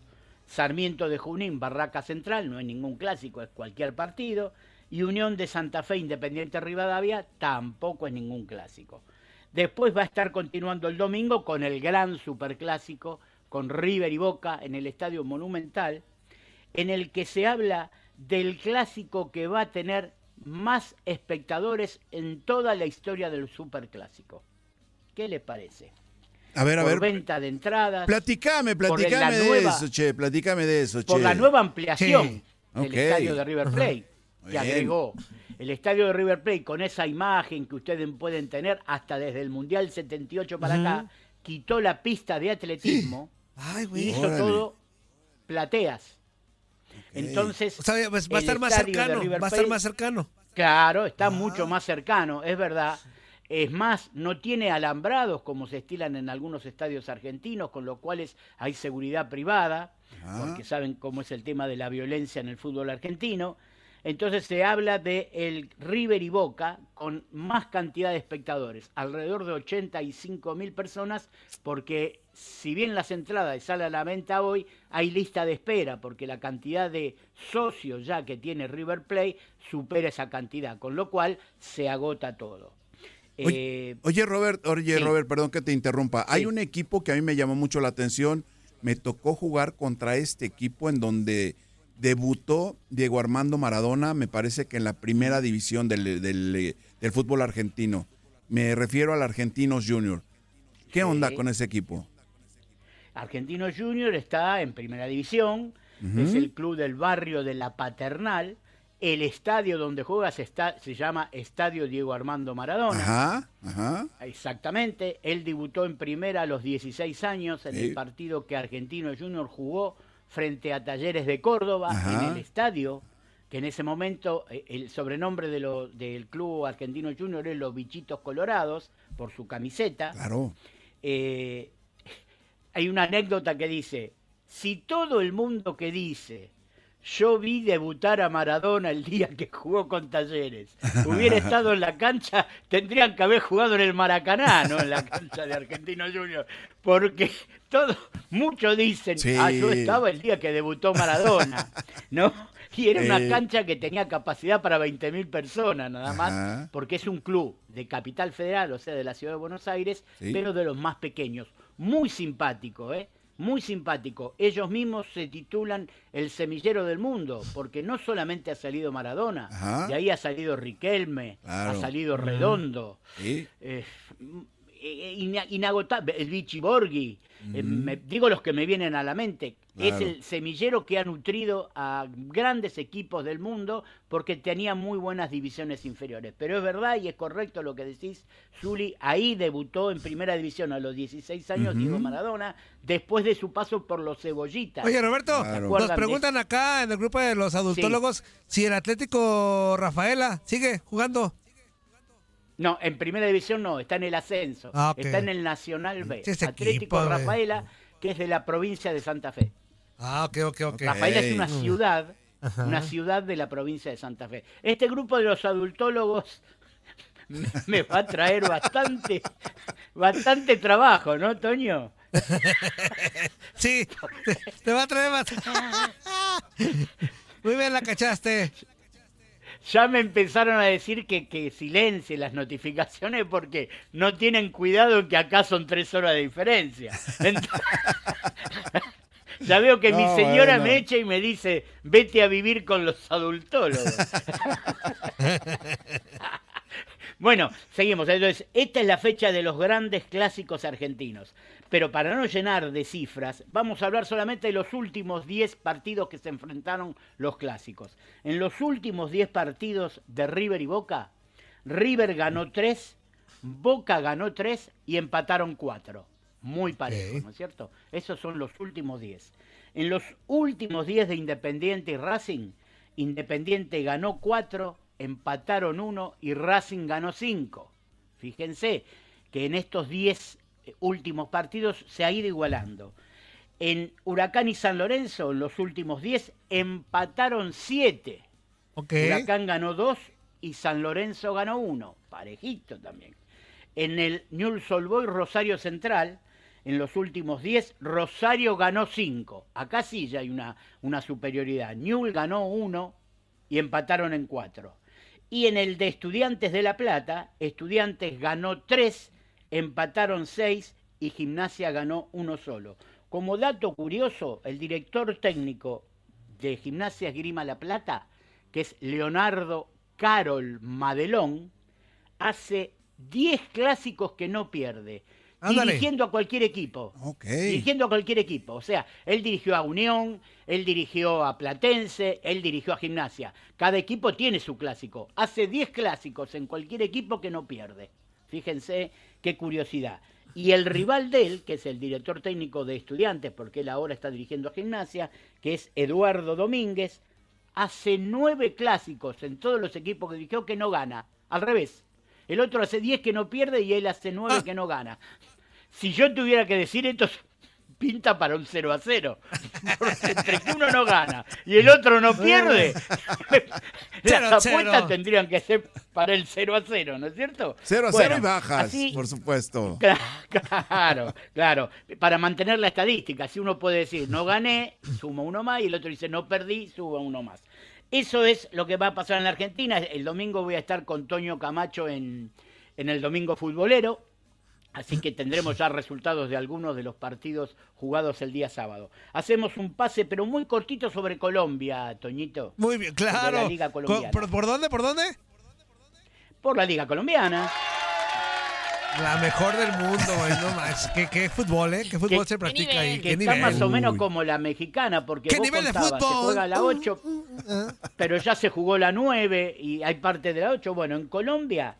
Sarmiento de Junín, Barraca Central, no es ningún clásico, es cualquier partido. Y Unión de Santa Fe, Independiente Rivadavia, tampoco es ningún clásico. Después va a estar continuando el domingo con el gran superclásico, con River y Boca en el Estadio Monumental, en el que se habla del clásico que va a tener más espectadores en toda la historia del superclásico. ¿Qué les parece? A ver, a por ver. Venta de entradas. Platicame, platicame de nueva, eso, che, platicame de eso, che. Por la nueva ampliación che. del okay. estadio de River Plate, que agregó el estadio de River Plate con esa imagen que ustedes pueden tener hasta desde el Mundial setenta y ocho para uh-huh. acá, quitó la pista de atletismo. Sí. Ay, güey. Y hizo Órale. todo plateas. Okay. Entonces, o sea, va a estar más cercano, va a estar más cercano. Claro, está ah. mucho más cercano, es verdad. Es más, no tiene alambrados como se estilan en algunos estadios argentinos, con los cuales hay seguridad privada, ah. porque saben cómo es el tema de la violencia en el fútbol argentino. Entonces se habla de el River y Boca con más cantidad de espectadores, alrededor de ochenta y cinco mil personas, porque si bien las entradas salen a la venta hoy, hay lista de espera, porque la cantidad de socios ya que tiene River Plate supera esa cantidad, con lo cual se agota todo. Oye, eh, oye Robert, oye sí. Robert, perdón que te interrumpa. Sí. Hay un equipo que a mí me llamó mucho la atención, me tocó jugar contra este equipo en donde... debutó Diego Armando Maradona, me parece que en la primera división del, del, del fútbol argentino. Me refiero al Argentinos Junior. ¿Qué sí. onda con ese equipo? Argentinos Junior está en primera división, uh-huh. es el club del barrio de La Paternal. El estadio donde juega se, está, se llama Estadio Diego Armando Maradona. Ajá, ajá. Exactamente. Él debutó en primera a los dieciséis años en eh. el partido que Argentinos Junior jugó frente a Talleres de Córdoba, Ajá. en el estadio, que en ese momento el sobrenombre de lo, del club Argentino Junior es Los Bichitos Colorados, por su camiseta. Claro. Eh, hay una anécdota que dice, si todo el mundo que dice, yo vi debutar a Maradona el día que jugó con Talleres, hubiera estado en la cancha, tendrían que haber jugado en el Maracaná, no en la cancha de Argentino Junior, porque todos, muchos dicen, sí. ah, yo estaba el día que debutó Maradona, ¿no? Y era una cancha que tenía capacidad para veinte mil personas nada más, Ajá. porque es un club de Capital Federal, o sea, de la Ciudad de Buenos Aires, sí. pero de los más pequeños, muy simpático, ¿eh? Muy simpático. Ellos mismos se titulan el semillero del mundo, porque no solamente ha salido Maradona, Ajá. de ahí ha salido Riquelme, claro. ha salido Redondo, ¿Sí? eh, inagotable, el Vichy Borghi, uh-huh. eh, me, digo los que me vienen a la mente, claro. es el semillero que ha nutrido a grandes equipos del mundo porque tenía muy buenas divisiones inferiores. Pero es verdad y es correcto lo que decís, Zuly, ahí debutó en primera división a los dieciséis años, uh-huh. Diego Maradona, después de su paso por los Cebollitas. Oye, Roberto, claro. nos preguntan de... acá en el grupo de los adultólogos sí. si el Atlético Rafaela sigue jugando. No, en primera división no, está en el ascenso, ah, okay. está en el Nacional B, este Atlético equipo, Rafaela, que es de la provincia de Santa Fe. Ah, ok, ok, ok. Rafaela hey. es una ciudad, Ajá. una ciudad de la provincia de Santa Fe. Este grupo de los adultólogos me, me va a traer bastante, bastante trabajo, ¿no, Toño? Sí, te, te va a traer bastante. Muy bien la cachaste. Ya me empezaron a decir que, que silencie las notificaciones porque no tienen cuidado que acá son tres horas de diferencia. Entonces, ya veo que no, mi señora bueno. me echa y me dice, vete a vivir con los adultólogos. Bueno, seguimos. Entonces, esta es la fecha de los grandes clásicos argentinos. Pero para no llenar de cifras, vamos a hablar solamente de los últimos diez partidos que se enfrentaron los clásicos. En los últimos diez partidos de River y Boca, River ganó tres, Boca ganó tres y empataron cuatro. Muy parejo, okay, ¿no es cierto? Esos son los últimos diez. En los últimos diez de Independiente y Racing, Independiente ganó cuatro, empataron uno y Racing ganó cinco. Fíjense que en estos diez últimos partidos se ha ido igualando. En Huracán y San Lorenzo, en los últimos diez, empataron siete. Okay. Huracán ganó dos y San Lorenzo ganó uno. Parejito también. En el Newell's Old Boys, Rosario Central, en los últimos diez, Rosario ganó cinco. Acá sí ya hay una, una superioridad. Newell ganó uno y empataron en cuatro. Y en el de Estudiantes de La Plata, Estudiantes ganó tres, empataron seis y Gimnasia ganó uno solo. Como dato curioso, el director técnico de Gimnasia Esgrima La Plata, que es Leonardo Carol Madelón, hace diez clásicos que no pierde. Ándale. Dirigiendo a cualquier equipo. Okay. Dirigiendo a cualquier equipo. O sea, él dirigió a Unión, él dirigió a Platense, él dirigió a Gimnasia. Cada equipo tiene su clásico. Hace diez clásicos en cualquier equipo que no pierde. Fíjense qué curiosidad. Y el rival de él, que es el director técnico de Estudiantes, porque él ahora está dirigiendo a Gimnasia, que es Eduardo Domínguez, hace nueve clásicos en todos los equipos que dirigió que no gana. Al revés. El otro hace diez que no pierde y él hace nueve ah. que no gana. Si yo tuviera que decir esto, pinta para un cero a cero. Porque entre que uno no gana y el otro no pierde, las apuestas cero. Tendrían que ser para el cero a cero, ¿no es cierto? cero a cero bueno, y bajas, así, por supuesto. Claro, claro. Para mantener la estadística, si uno puede decir no gané, sumo uno más, y el otro dice no perdí, subo uno más. Eso es lo que va a pasar en la Argentina. El domingo voy a estar con Toño Camacho en, en el Domingo Futbolero, así que tendremos ya resultados de algunos de los partidos jugados el día sábado. Hacemos un pase, pero muy cortito, sobre Colombia, Toñito. Muy bien, claro. De la Liga Colombiana. ¿Por, por dónde, por dónde? Por la Liga Colombiana. La mejor del mundo, no más. ¿Qué, qué fútbol, eh? ¿Qué fútbol se practica ahí? Que está nivel? Más o menos como la mexicana, porque ¿qué vos nivel contabas, de fútbol? Se juega la ocho, pero ya se jugó la nueve y hay parte de la ocho. Bueno, en Colombia,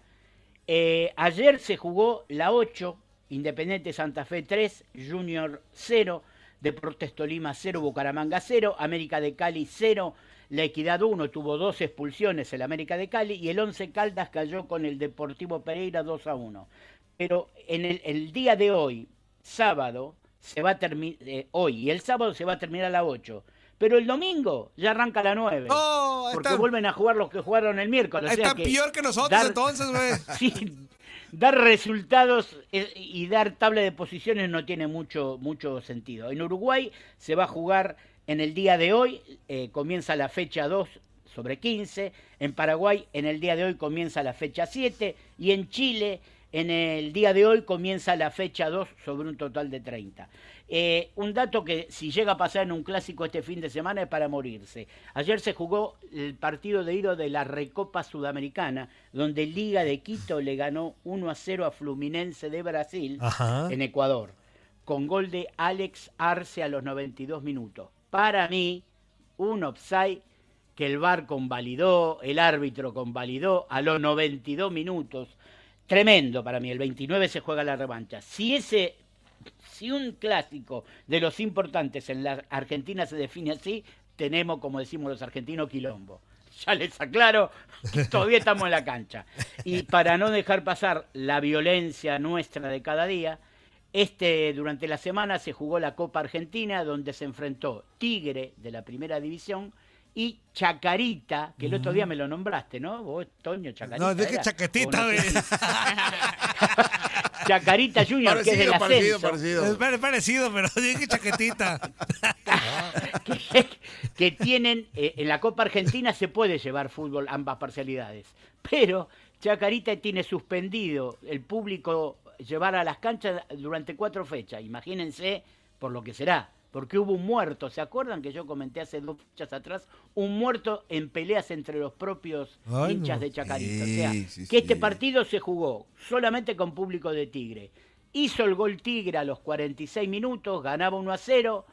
eh, ayer se jugó la ocho, Independiente Santa Fe tres, Junior cero, Deportes Tolima cero, Bucaramanga cero, América de Cali cero, La Equidad uno, tuvo dos expulsiones el América de Cali, y el Once Caldas cayó con el Deportivo Pereira dos a uno. Pero en el, el día de hoy, sábado, se va a terminar, eh, hoy, y el sábado se va a terminar a las ocho. Pero el domingo ya arranca a las nueve. Oh, porque están... vuelven a jugar los que jugaron el miércoles. O sea, está que peor que nosotros dar... entonces, güey. Sí, dar resultados y dar tabla de posiciones no tiene mucho, mucho sentido. En Uruguay se va a jugar en el día de hoy, eh, comienza la fecha dos. Sobre quince. En Paraguay, en el día de hoy, comienza la fecha siete. Y en Chile, en el día de hoy, comienza la fecha dos sobre un total de treinta. Eh, un dato que, si llega a pasar en un clásico este fin de semana, es para morirse. Ayer se jugó el partido de ida de la Recopa Sudamericana, donde Liga de Quito le ganó uno a cero a Fluminense de Brasil. Ajá. En Ecuador, con gol de Alex Arce a los noventa y dos minutos. Para mí, un offside que el V A R convalidó, el árbitro convalidó a los noventa y dos minutos. Tremendo para mí. El veintinueve se juega la revancha. Si ese, si un clásico de los importantes en la Argentina se define así, tenemos, como decimos los argentinos, quilombo. Ya les aclaro que todavía estamos en la cancha. Y para no dejar pasar la violencia nuestra de cada día, Este, durante la semana se jugó la Copa Argentina, donde se enfrentó Tigre, de la Primera División, y Chacarita, que el otro día me lo nombraste, ¿no? Vos, Toño, Chacarita. No, dije Chaquetita. De... Chacarita Junior, parecido, que es del parecido, ascenso. Parecido, parecido. Es parecido, pero dije Chaquetita. que, que tienen, eh, en la Copa Argentina se puede llevar fútbol ambas parcialidades, pero Chacarita tiene suspendido el público llevar a las canchas durante cuatro fechas. Imagínense por lo que será. porque hubo un muerto. ¿Se acuerdan que yo comenté hace dos fechas atrás un muerto en peleas entre los propios Ay, hinchas no. de Chacarita? Sí, o sea, sí, que este sí. partido se jugó solamente con público de Tigre. Hizo el gol Tigre a los cuarenta y seis minutos, ganaba uno a cero,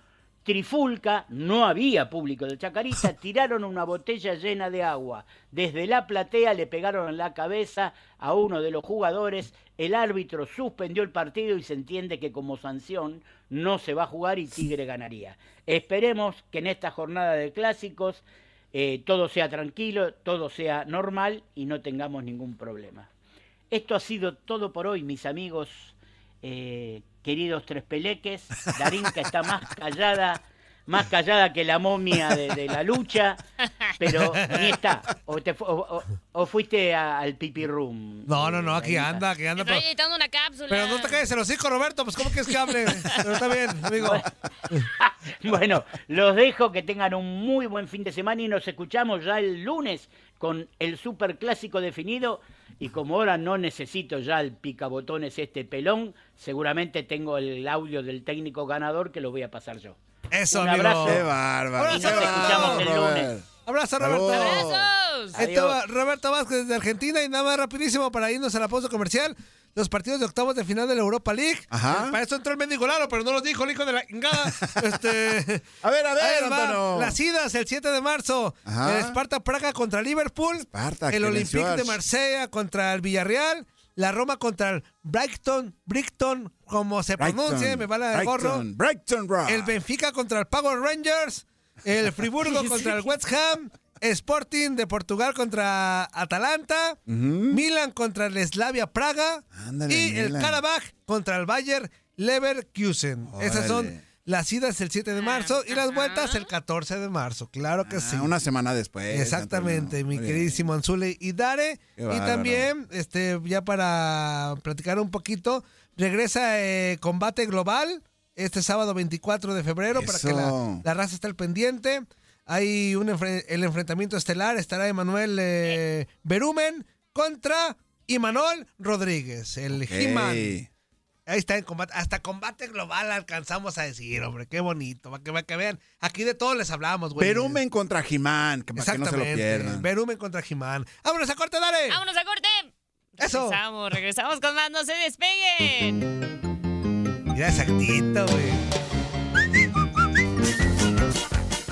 trifulca, no había público de Chacarita, tiraron una botella llena de agua. Desde la platea le pegaron en la cabeza a uno de los jugadores, el árbitro suspendió el partido y se entiende que como sanción no se va a jugar y Tigre ganaría. Esperemos que en esta jornada de clásicos eh, todo sea tranquilo, todo sea normal y no tengamos ningún problema. Esto ha sido todo por hoy, mis amigos. Eh, queridos tres peleques, Darinka está más callada, más callada que la momia de, de la lucha, pero ni está. O, te, o, o, o fuiste a, al pipi room. No, no, no, aquí anda, aquí anda. Estoy editando una cápsula. Pero no te caes en los hijos, Roberto, pues ¿cómo que es que hable? Pero está bien, amigo. Bueno, los dejo, que tengan un muy buen fin de semana y nos escuchamos ya el lunes con el superclásico definido. Y como ahora no necesito ya el picabotones este pelón, seguramente tengo el audio del técnico ganador que lo voy a pasar yo. Eso, un abrazo. Qué bárbaro. Y nos escuchamos el lunes. Abrazo, Roberto. Abrazos. Estaba Roberto Vázquez de Argentina y nada más rapidísimo para irnos a la pausa comercial. Los partidos de octavos de final de la Europa League. Ajá. Para eso entró el mendigo Lalo, pero no lo dijo el hijo de la chingada. este... A ver, a ver, Antonio. Las idas el siete de marzo. Ajá. El Spartak Praga contra Liverpool. Spartak, el Olympique de Marsella contra el Villarreal. La Roma contra el Brighton, Brighton, como se pronuncie, me vale el gorro. Brighton, Brighton, el Benfica contra el Power Rangers. El Friburgo sí, contra sí. el West Ham. Sporting de Portugal contra Atalanta, uh-huh. Milan contra el Slavia Praga. Ándale, y Milan. El Karabaj contra el Bayer Leverkusen. Órale. Esas son las idas el siete de marzo y las vueltas el catorce de marzo. Claro que ah, sí. Una semana después. Exactamente, Antonio. Mi Oye. Queridísimo Anzuli y Dare. Qué y bárbaro. También, este, ya para platicar un poquito, regresa eh, Combate Global este sábado veinticuatro de febrero. Eso. Para que la, la raza esté al pendiente. Hay un enfre- el enfrentamiento estelar, estará Emanuel eh, Berumen contra Imanol Rodríguez, el okay. He-Man. Ahí está en combate, hasta combate global alcanzamos a decir, hombre, qué bonito, para que, para que vean, aquí de todos les hablamos, güey. Berumen contra He-Man, que para que no se lo pierdan. Berumen contra He-Man. ¡Vámonos a corte, dale! ¡Vámonos a corte! ¡Eso! Regresamos, regresamos con más, no se despeguen. Mira, exactito, güey.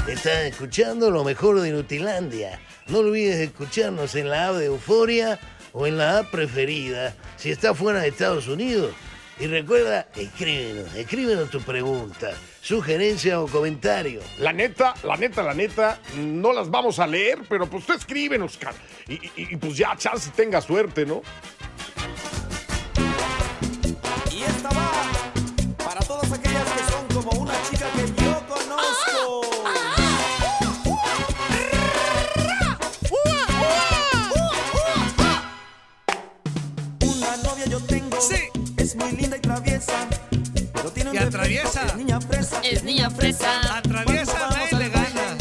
Estás escuchando lo mejor de Inutilandia. No olvides escucharnos en la app de Euforia o en la app preferida si estás fuera de Estados Unidos. Y recuerda, escríbenos, escríbenos tu pregunta, sugerencia o comentario. La neta, la neta, la neta, no las vamos a leer, pero pues tú escríbenos, cara. Y, y, y pues ya, chance tenga suerte, ¿no? Y esta va para todas aquellas que son como una chica que yo conozco. ¡Ah! Sí. Es muy linda y traviesa. Pero tiene un y atraviesa. Defecto, es niña fresa. Es niña fresa. Atraviesa, nadie le gana.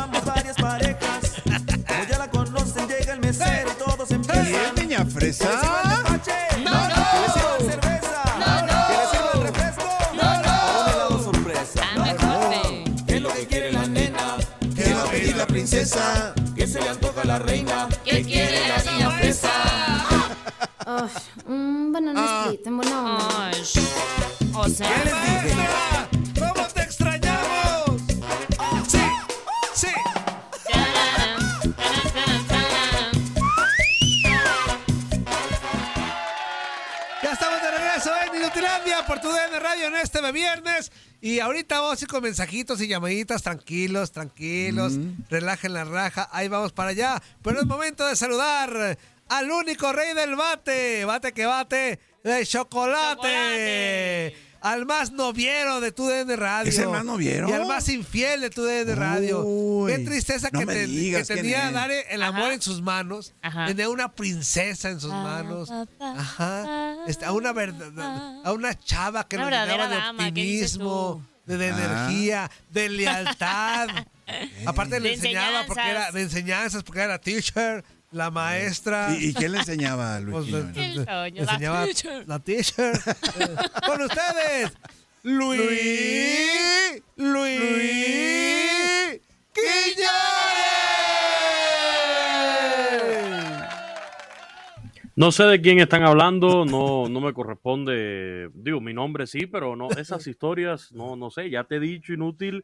Vamos varias parejas. Como ya la conocen, llega el mesero y todos empiezan. ¿Y es niña fresa? No, no. ¿Le sirve la cerveza? No, no. ¿Le sirve el refresco? No, no. ¿O un helado sorpresa? No. ¿Qué es lo que quiere la nena? ¿Qué va a pedir la princesa? ¿Qué se le antoja a la reina? ¿Qué quiere la niña fresa? Oh, un banana ah. split en buena onda. Oh, o sea, ¿qué les dije? ¡Cómo te extrañamos! Oh, ¡sí! ¡Sí! Ya estamos de regreso en Inutilandia por T U D N Radio en este viernes. Y ahorita vamos a ir con mensajitos y llamaditas. Tranquilos, tranquilos. Mm-hmm. Relajen la raja. Ahí vamos para allá. Pero es momento de saludar al único rey del bate, bate que bate, de chocolate. ¡Chocolate! Al más noviero de T U D N Radio. ¿Es el más noviero? Y al más infiel de T U D N Radio. Uy, qué tristeza no que, te, que tenía Dare el amor. Ajá. En sus manos. Ajá. Tenía una princesa en sus manos. Ajá. A una verdad, a una chava que nos llenaba de optimismo, de, de energía, de lealtad. Aparte le enseñaba porque era de enseñanzas, porque era teacher. La maestra. ¿Y, y quién le enseñaba a Luis? Pues, le, le, le, le enseñaba la teacher. La teacher. Con ustedes, Luis, Luis, Luis Quiñones. No sé de quién están hablando, no, no me corresponde, digo, mi nombre sí, pero no, esas historias, no, no sé, ya te he dicho, inútil,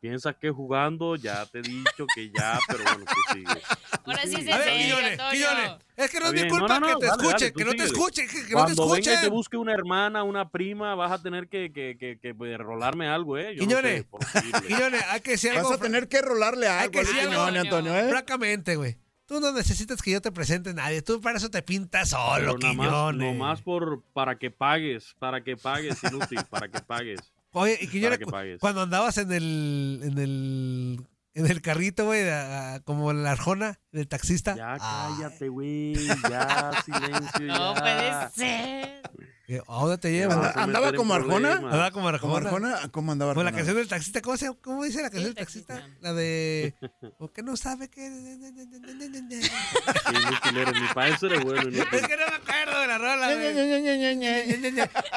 piensas que jugando, ya te he dicho que ya, pero bueno, tú sigues. Ahora sí se ve, Quiñones. Es que no es mi culpa que te escuchen, que no te escuchen, que no te escuchen. Cuando venga y te busque una hermana, una prima, vas a tener que, que, que, que, que rolarme algo, ¿eh? Quiñones, no sé, Quiñones, hay que decir algo. Vas a tener que rolarle algo. Hay que decir algo, Antonio, ¿eh? Francamente, güey. Tú no necesitas que yo te presente nadie, tú para eso te pintas solo, Quiñones. No más por, para que pagues, para que pagues, inútil, para que pagues. Oye, y Quiñones, cuando andabas en el... En el... En el carrito, güey, como la Arjona, del taxista. Ya, cállate, güey, ya, silencio, no ya. No puede ser. ¿Ahora te llevas? ¿Andaba como Arjona? ¿Andaba como Arjona? ¿Cómo andaba Arjona? Con la canción del taxista, ¿cómo, se, cómo dice la canción del taxista? taxista? La de... ¿Por qué no sabe qué? Mi padre eso era bueno. Es que no me acuerdo de la rola.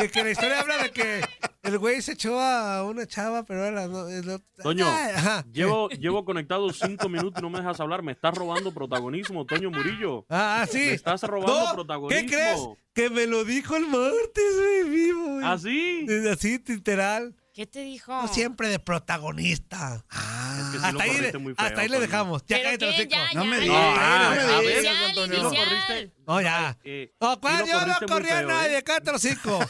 Es que la historia habla de que... El güey se echó a una chava, pero ahora no... Lo... Toño, ah, llevo, llevo conectado cinco minutos y no me dejas hablar. Me estás robando protagonismo, Toño Murillo. Ah, sí. Me estás robando no, protagonismo. ¿Qué crees? Que me lo dijo el martes, güey, vivo, güey. ¿Ah, sí? Así, literal. ¿Qué te dijo? No, siempre de protagonista. Ah, es que sí, hasta, ahí le, muy feo, hasta ahí le dejamos. Ya cállate los chicos. No me digas. No, me digas, Antonio. No, corriste, no ya. Eh, no, ¿cuál? Yo no corrí a nadie. Cállate los chicos.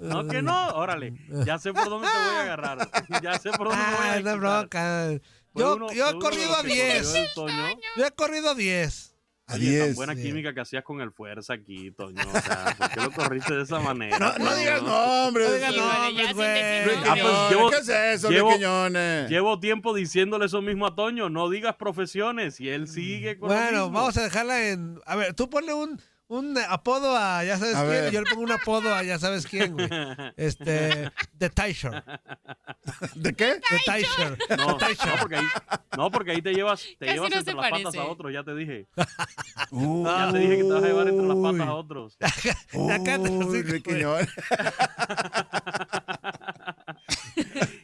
No, que no. Órale. Ya sé por dónde te voy a agarrar. Ya sé por dónde ah, voy a agarrar. No bronca. Yo, uno, yo he corrido a diez. Yo he corrido a diez. Oye, tan buena química que hacías con el Fuerza aquí, Toño. O sea, ¿por qué lo corriste de esa manera? No, no digas nombres. No digas nombres, güey. ¿Qué es eso, Quiñones? Llevo tiempo diciéndole eso mismo a Toño. No digas profesiones. Y él sigue con bueno, lo mismo. Vamos a dejarla en... A ver, tú ponle un, un apodo a ya sabes a quién. Ver. Yo le pongo un apodo a ya sabes quién, güey. Este... The Tysher. ¿De qué? The Tysher. No, no, porque ahí... No, porque ahí te llevas, te llevas no entre las parece. Patas a otros, ya te dije. Uh, ya te dije que te vas a llevar entre las patas a otros. Uy, uh,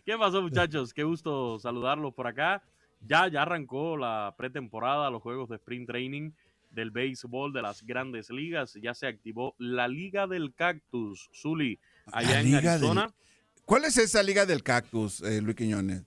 ¿qué pasó, muchachos? Qué gusto saludarlos por acá. Ya, ya arrancó la pretemporada, los juegos de sprint training del béisbol de las grandes ligas. Ya se activó la Liga del Cactus, Zuly, allá en Arizona. Del... ¿Cuál es esa Liga del Cactus, eh, Luis Quiñones?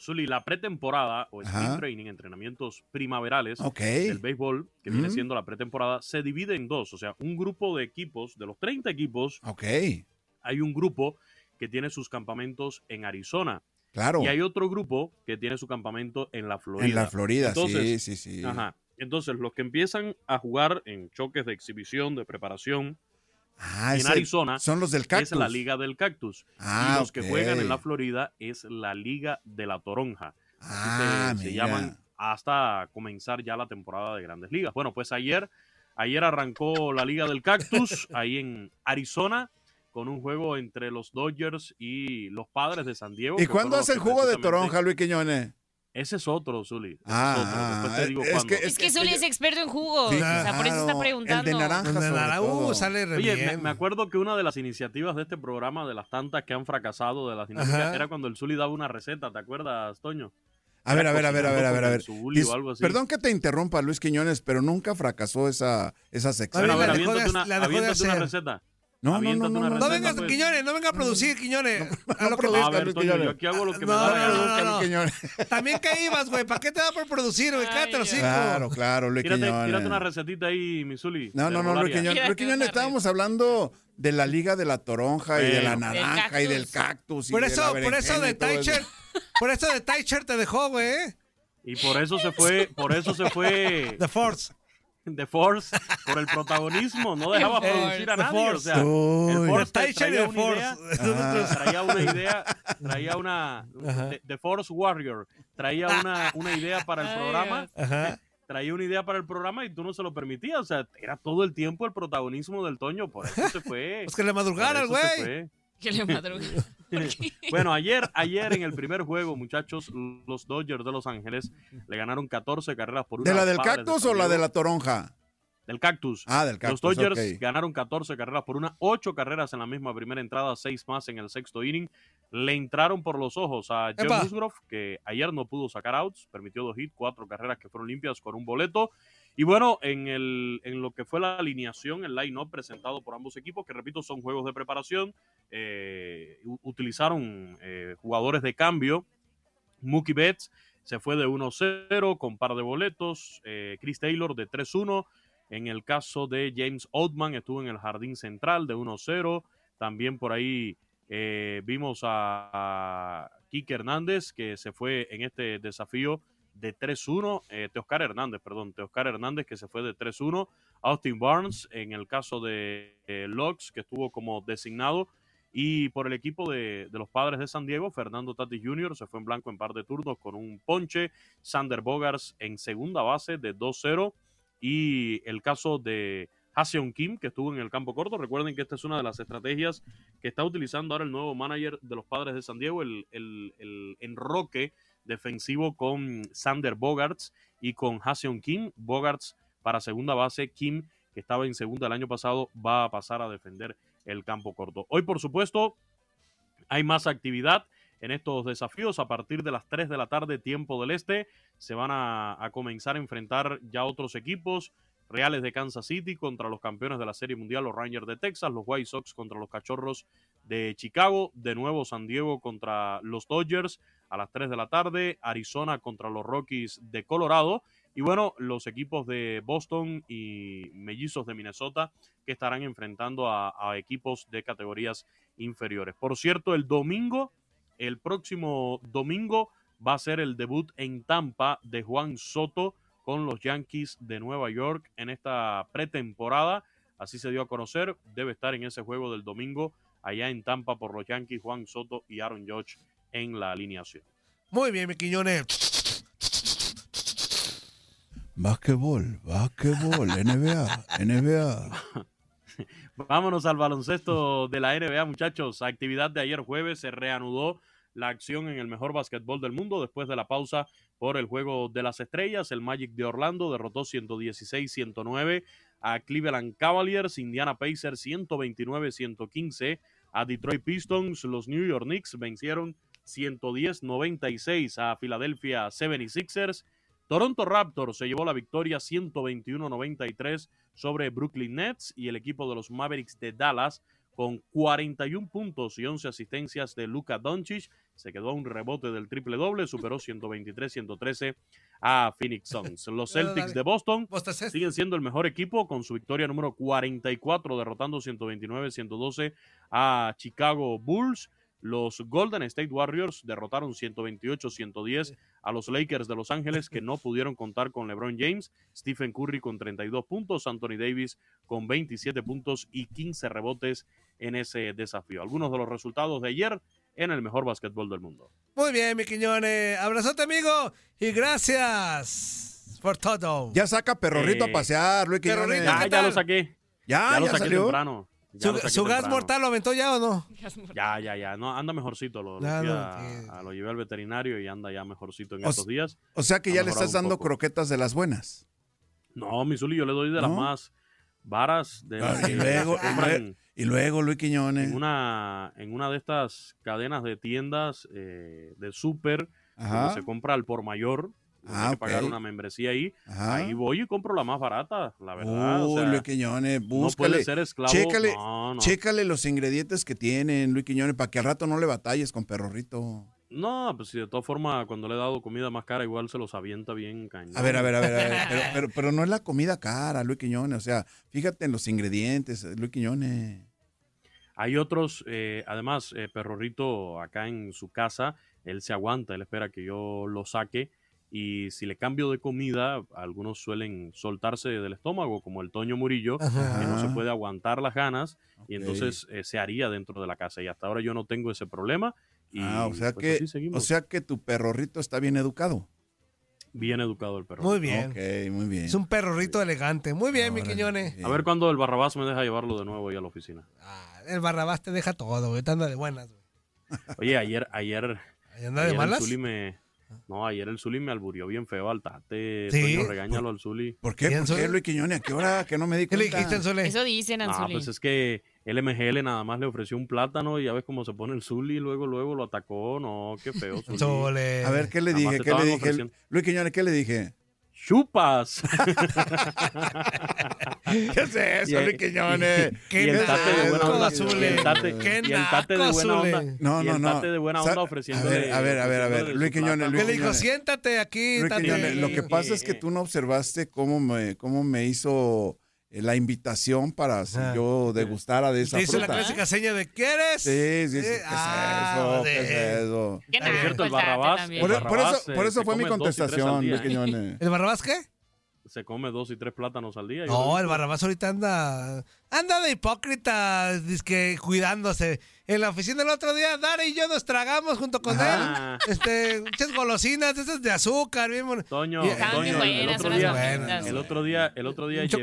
Zuly, la pretemporada o sprint training, entrenamientos primaverales okay. del béisbol, que mm. viene siendo la pretemporada, se divide en dos. O sea, un grupo de equipos, de los treinta equipos, okay. hay un grupo que tiene sus campamentos en Arizona. Claro. Y hay otro grupo que tiene su campamento en la Florida. En la Florida, Entonces, sí, sí, sí. Ajá. Entonces, los que empiezan a jugar en choques de exhibición, de preparación, ah, en ese, Arizona son los del Cactus. Es la Liga del Cactus. Ah, y los okay. que juegan en la Florida es la Liga de la Toronja. Ah, se, se llaman hasta comenzar ya la temporada de Grandes Ligas. Bueno, pues ayer, ayer arrancó la Liga del Cactus ahí en Arizona con un juego entre los Dodgers y los Padres de San Diego. ¿Y cuándo hace el juego de Toronja, Luis Quiñones? Ese es otro, Zuly. Ah, es, otro. Te digo es, que, es, es que Zuly es experto en jugos. Sí, o sea, claro, por eso está preguntando. El de naranja, sobre todo. Uh, sale re Oye, bien. Me, me acuerdo que una de las iniciativas de este programa, de las tantas que han fracasado, de las dinámicas, era cuando el Zuly daba una receta. ¿Te acuerdas, Toño? A ver, a ver, a ver, a ver, a ver, a ver. Dis, perdón que te interrumpa, Luis Quiñones, pero nunca fracasó esa, esa sección. Bueno, a ver, la aviéntate una, la aviéntate una receta. No, no, no, no, no vengas, pues. Quiñones, no vengas a producir, Quiñones. No, no, a lo que produzca, Luis Quiñones. Yo aquí hago lo que no, me da no, no, no, no. Quiñones. También que ibas, güey, ¿para qué te da por producir, güey? Cállate los cinco. Claro, claro, Luis tírate, Quiñones. Tírate una recetita ahí, mi Zuly. No, no, no, Luis Quiñones. Luis Quiñones, estábamos hablando de la Liga de la Toronja sí, y de la Naranja y del Cactus. Y por, eso, de por eso de Taicher, por eso de Taicher te dejó, güey. Y por eso se fue, por eso se fue. The Force. The Force, por el protagonismo, no dejaba el producir a nadie, Force. O sea, Uy, el Force traía, traía, una idea, ah. traía una idea, traía una, Ajá. The Force Warrior, traía una, una idea para el programa, Ajá. traía una idea para el programa y tú no se lo permitías, o sea, era todo el tiempo el protagonismo del Toño, por eso se fue. Pues que le madrugara, güey. Que le madrugara. Bueno, ayer, ayer en el primer juego, muchachos, los Dodgers de Los Ángeles le ganaron catorce carreras por una. ¿De la del Cactus de o la de la Toronja? Del Cactus. Ah, del Cactus. Los Dodgers okay. ganaron catorce carreras por una, ocho carreras en la misma primera entrada, seis más en el sexto inning. Le entraron por los ojos a Jeff Musgrove, que ayer no pudo sacar outs, permitió dos hits, cuatro carreras que fueron limpias con un boleto. Y bueno, en, el, en lo que fue la alineación, el line-up presentado por ambos equipos, que repito, son juegos de preparación, eh, utilizaron eh, jugadores de cambio. Mookie Betts se fue de uno cero con par de boletos, eh, Chris Taylor de tres uno. En el caso de James Oldman, estuvo en el jardín central de uno cero. También por ahí eh, vimos a, a Kike Hernández, que se fue en este desafío de tres uno. Eh, Teoscar Hernández, perdón. Teoscar Hernández, que se fue de tres uno. Austin Barnes, en el caso de eh, Lux, que estuvo como designado. Y por el equipo de, de los Padres de San Diego, Fernando Tatis junior se fue en blanco en par de turnos con un ponche. Sander Bogaerts en segunda base de dos cero. Y el caso de Haseon Kim, que estuvo en el campo corto. Recuerden que esta es una de las estrategias que está utilizando ahora el nuevo manager de los Padres de San Diego, el, el, el enroque defensivo con Sander Bogaerts y con Haseon Kim. Bogaerts para segunda base, Kim, que estaba en segunda el año pasado, va a pasar a defender el campo corto. Hoy, por supuesto, hay más actividad en estos desafíos. A partir de las tres de la tarde, tiempo del este, se van a, a comenzar a enfrentar ya otros equipos. Reales de Kansas City contra los campeones de la Serie Mundial, los Rangers de Texas, los White Sox contra los Cachorros de Chicago, de nuevo San Diego contra los Dodgers a las tres de la tarde, Arizona contra los Rockies de Colorado, y bueno, los equipos de Boston y Mellizos de Minnesota que estarán enfrentando a, a equipos de categorías inferiores. Por cierto, el domingo El próximo domingo va a ser el debut en Tampa de Juan Soto con los Yankees de Nueva York en esta pretemporada. Así se dio a conocer. Debe estar en ese juego del domingo allá en Tampa por los Yankees, Juan Soto y Aaron Judge en la alineación. Muy bien, mi Quiñones. Básquetbol, básquetbol, N B A, N B A. Vámonos al baloncesto de la N B A, muchachos. Actividad de ayer jueves, se reanudó la acción en el mejor básquetbol del mundo después de la pausa por el Juego de las Estrellas. El Magic de Orlando derrotó ciento dieciséis a ciento nueve a Cleveland Cavaliers, Indiana Pacers ciento veintinueve a ciento quince a Detroit Pistons, los New York Knicks vencieron ciento diez a noventa y seis a Philadelphia setenta y seis ers, Toronto Raptors se llevó la victoria ciento veintiuno a noventa y tres sobre Brooklyn Nets y el equipo de los Mavericks de Dallas con cuarenta y un puntos y once asistencias de Luka Doncic. Se quedó un rebote del triple doble, superó ciento veintitrés a ciento trece a Phoenix Suns. Los Celtics de Boston siguen siendo el mejor equipo con su victoria número cuarenta y cuatro, derrotando ciento veintinueve a ciento doce a Chicago Bulls. Los Golden State Warriors derrotaron ciento veintiocho a ciento diez a los Lakers de Los Ángeles, que no pudieron contar con LeBron James, Stephen Curry con treinta y dos puntos, Anthony Davis con veintisiete puntos y quince rebotes en ese desafío. Algunos de los resultados de ayer en el mejor básquetbol del mundo. Muy bien, mi Quiñones. Abrazote, amigo, y gracias por todo. Ya saca perrorrito eh, a pasear, Luis Quiñones. Ya, ya lo saqué. Ya, ya lo ya saqué salió. Temprano. Su, su gas mortal lo aventó ya o no? Ya, ya, ya. No, anda mejorcito. Lo, ya, lo, a, a, lo llevé al veterinario y anda ya mejorcito en o, estos días. O sea que ya, ya le estás dando poco. Croquetas de las buenas. No, mi Zuly, yo le doy de ¿No? las más varas. De ah, y, luego, compran, y luego, Luis Quiñones. En una, en una de estas cadenas de tiendas eh, de súper, donde se compra al por mayor. Ah, hay que pagar okay. una membresía ahí. Ajá. Ahí voy y compro la más barata, la verdad. Uy, o sea, Luis Quiñones, búscale. No puede ser esclavo. Chécale, no, no. chécale los ingredientes que tienen, Luis Quiñones, para que al rato no le batalles con perrorrito. No, pues si de todas formas, cuando le he dado comida más cara, igual se los avienta bien cañón. A ver, a ver, a ver. A ver pero, pero, pero no es la comida cara, Luis Quiñones. O sea, fíjate en los ingredientes, Luis Quiñones. Hay otros, eh, además, eh, perrorrito acá en su casa, él se aguanta, él espera que yo lo saque. Y si le cambio de comida, algunos suelen soltarse del estómago, como el Toño Murillo, Ajá. que no se puede aguantar las ganas, okay. y entonces eh, se haría dentro de la casa. Y hasta ahora yo no tengo ese problema. Y ah, o sea, pues que, o sea que tu perrorrito está bien educado. Bien educado el perro. Muy bien. Okay, muy bien. Es un perrorrito sí. elegante. Muy bien, ahora, mi Quiñones. Bien. A ver cuándo el Barrabás me deja llevarlo de nuevo ahí a la oficina. Ah, el Barrabás te deja todo, güey. Te anda de buenas, güey. Oye, ayer, ayer... ¿Anda de malas? Zuly me... No, ayer el Zuly me alburió bien feo al Tate. Sí. Pues, regáñalo al Zuly. ¿Por qué? ¿Por qué, Luis Quiñones? ¿A qué hora? ¿Que no me di cuenta? ¿Qué le dijiste al Zuly? Eso dicen al Zuly. No, pues es que L M G L nada más le ofreció un plátano y ya ves cómo se pone el Zuly, luego, luego lo atacó. No, qué feo, Zuly. Zuly. A ver, ¿qué le dije? ¿Qué le dije? El... Luis Quiñones, ¿qué le dije? ¡Chupas! ¿Qué es eso, Luis Quiñones? ¿Qué naco, ¿Qué naco, Zuly? No, no, no. Y el Tate de buena onda ofreciéndole... A ver, a ver, a ver, Luis Quiñones, Luis Quiñones. Le dijo, siéntate aquí, Tate. Lo que pasa es que tú no observaste cómo me, cómo me hizo... la invitación para si ah, yo degustara de esa dice fruta. Dice la clásica seña de ¿qué eres? Sí, sí, sí. ¿Qué ah, es eso? ¿Qué de... es eso? ¿Qué es cierto, el Barrabás. Por, el Barrabás por eso, por eso fue mi contestación, Luis Quiñones. ¿El Barrabás qué? Se come dos y tres plátanos al día. No, el Barrabás ahorita anda anda de hipócrita, dizque, cuidándose. En la oficina el otro día, Dara y yo nos tragamos junto con Ajá. él. Este, muchas golosinas, esas de azúcar. Bien, Toño, y, Toño buenas, el, otro día, buenas, el otro día, el otro día llegué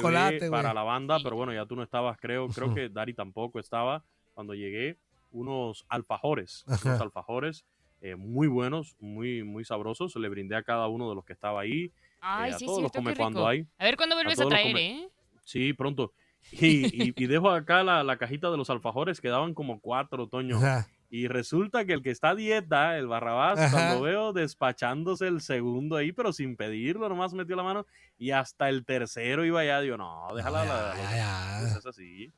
para la banda, pero bueno, ya tú no estabas, creo. Creo que Dari tampoco estaba. Cuando llegué, unos alfajores, Ajá. unos alfajores eh, muy buenos, muy, muy sabrosos. Le brindé a cada uno de los que estaba ahí. Ay, eh, a sí, todos sí, los come cuando hay. A ver cuándo vuelves a, a traer, ¿eh? Sí, pronto. Y, y, y dejo acá la, la cajita de los alfajores, quedaban como cuatro, Toño. Ajá. Y resulta que el que está a dieta, el Barrabás, Ajá. cuando veo despachándose el segundo ahí, pero sin pedirlo, nomás metió la mano. Y hasta el tercero iba allá, digo, no, déjala. Ay, la, ya, la, ya. Es así.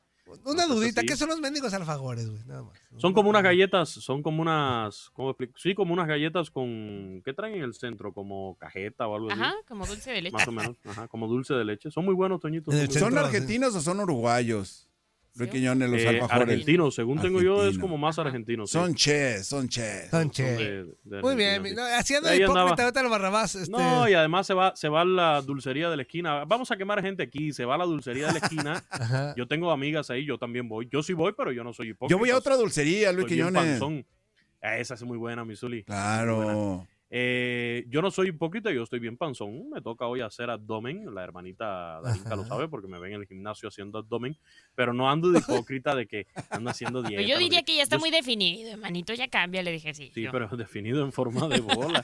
Una no, dudita, ¿qué son los mendigos alfajores, güey? Nada más. Son como unas galletas, son como unas, ¿cómo explico? Sí, como unas galletas con, ¿qué traen en el centro? Como cajeta o algo ajá, así. Ajá, como dulce de leche. Más o menos, ajá, como dulce de leche. Son muy buenos, Toñitos. ¿Son centro, argentinos sí. o son uruguayos? Luis Quiñones, los eh, alfajores. Argentinos, según Argentino. tengo yo, es como más argentinos. Son sí. ches, son ches. Son ches. De, de Muy bien, sí. no, haciendo de hipócrita, vete al Barrabás. Este... No, y además se va, se va a la dulcería de la esquina. Vamos a quemar gente aquí, se va a la dulcería de la esquina. Yo tengo amigas ahí, yo también voy. Yo sí voy, pero yo no soy hipócrita. Yo voy a otra dulcería, Luis Quiñones. Esa es muy buena, mi Zuly. Claro. Eh, yo no soy hipócrita, yo estoy bien panzón. Me toca hoy hacer abdomen. La hermanita Darinkita lo sabe porque me ven en el gimnasio haciendo abdomen. Pero no ando de hipócrita de que ando haciendo dieta. Pero yo diría que ya está yo... muy definido, hermanito. Ya cambia, le dije sí. Sí, yo. pero definido en forma de bola.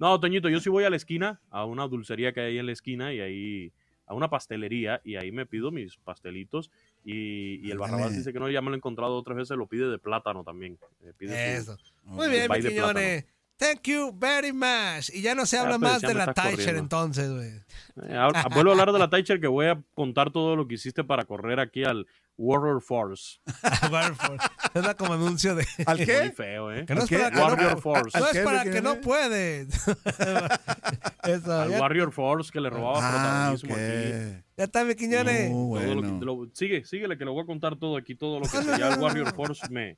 No, Toñito, yo sí voy a la esquina, a una dulcería que hay ahí en la esquina y ahí a una pastelería y ahí me pido mis pastelitos. Y, y el Barrabás dice que no, ya me lo he encontrado otras veces, lo pide de plátano también. Pide Eso. Su, Muy bien, mi Quiñones. Thank you very much. Y ya no se habla ah, más de la Taicher entonces, güey. Eh, vuelvo a hablar de la Taicher que voy a contar todo lo que hiciste para correr aquí al Warrior Force. Warrior Force. Es como anuncio de... ¿Al qué? Muy feo, ¿eh? Que no es para que Warrior no, Force. No es para que no puede. Eso, al ya... Warrior Force que le robaba ah, protagonismo okay. aquí. Ya está, mi Quiñones. No, bueno. que, lo, sigue, síguele que lo voy a contar todo aquí, todo lo que sea. Ya el Warrior Force me...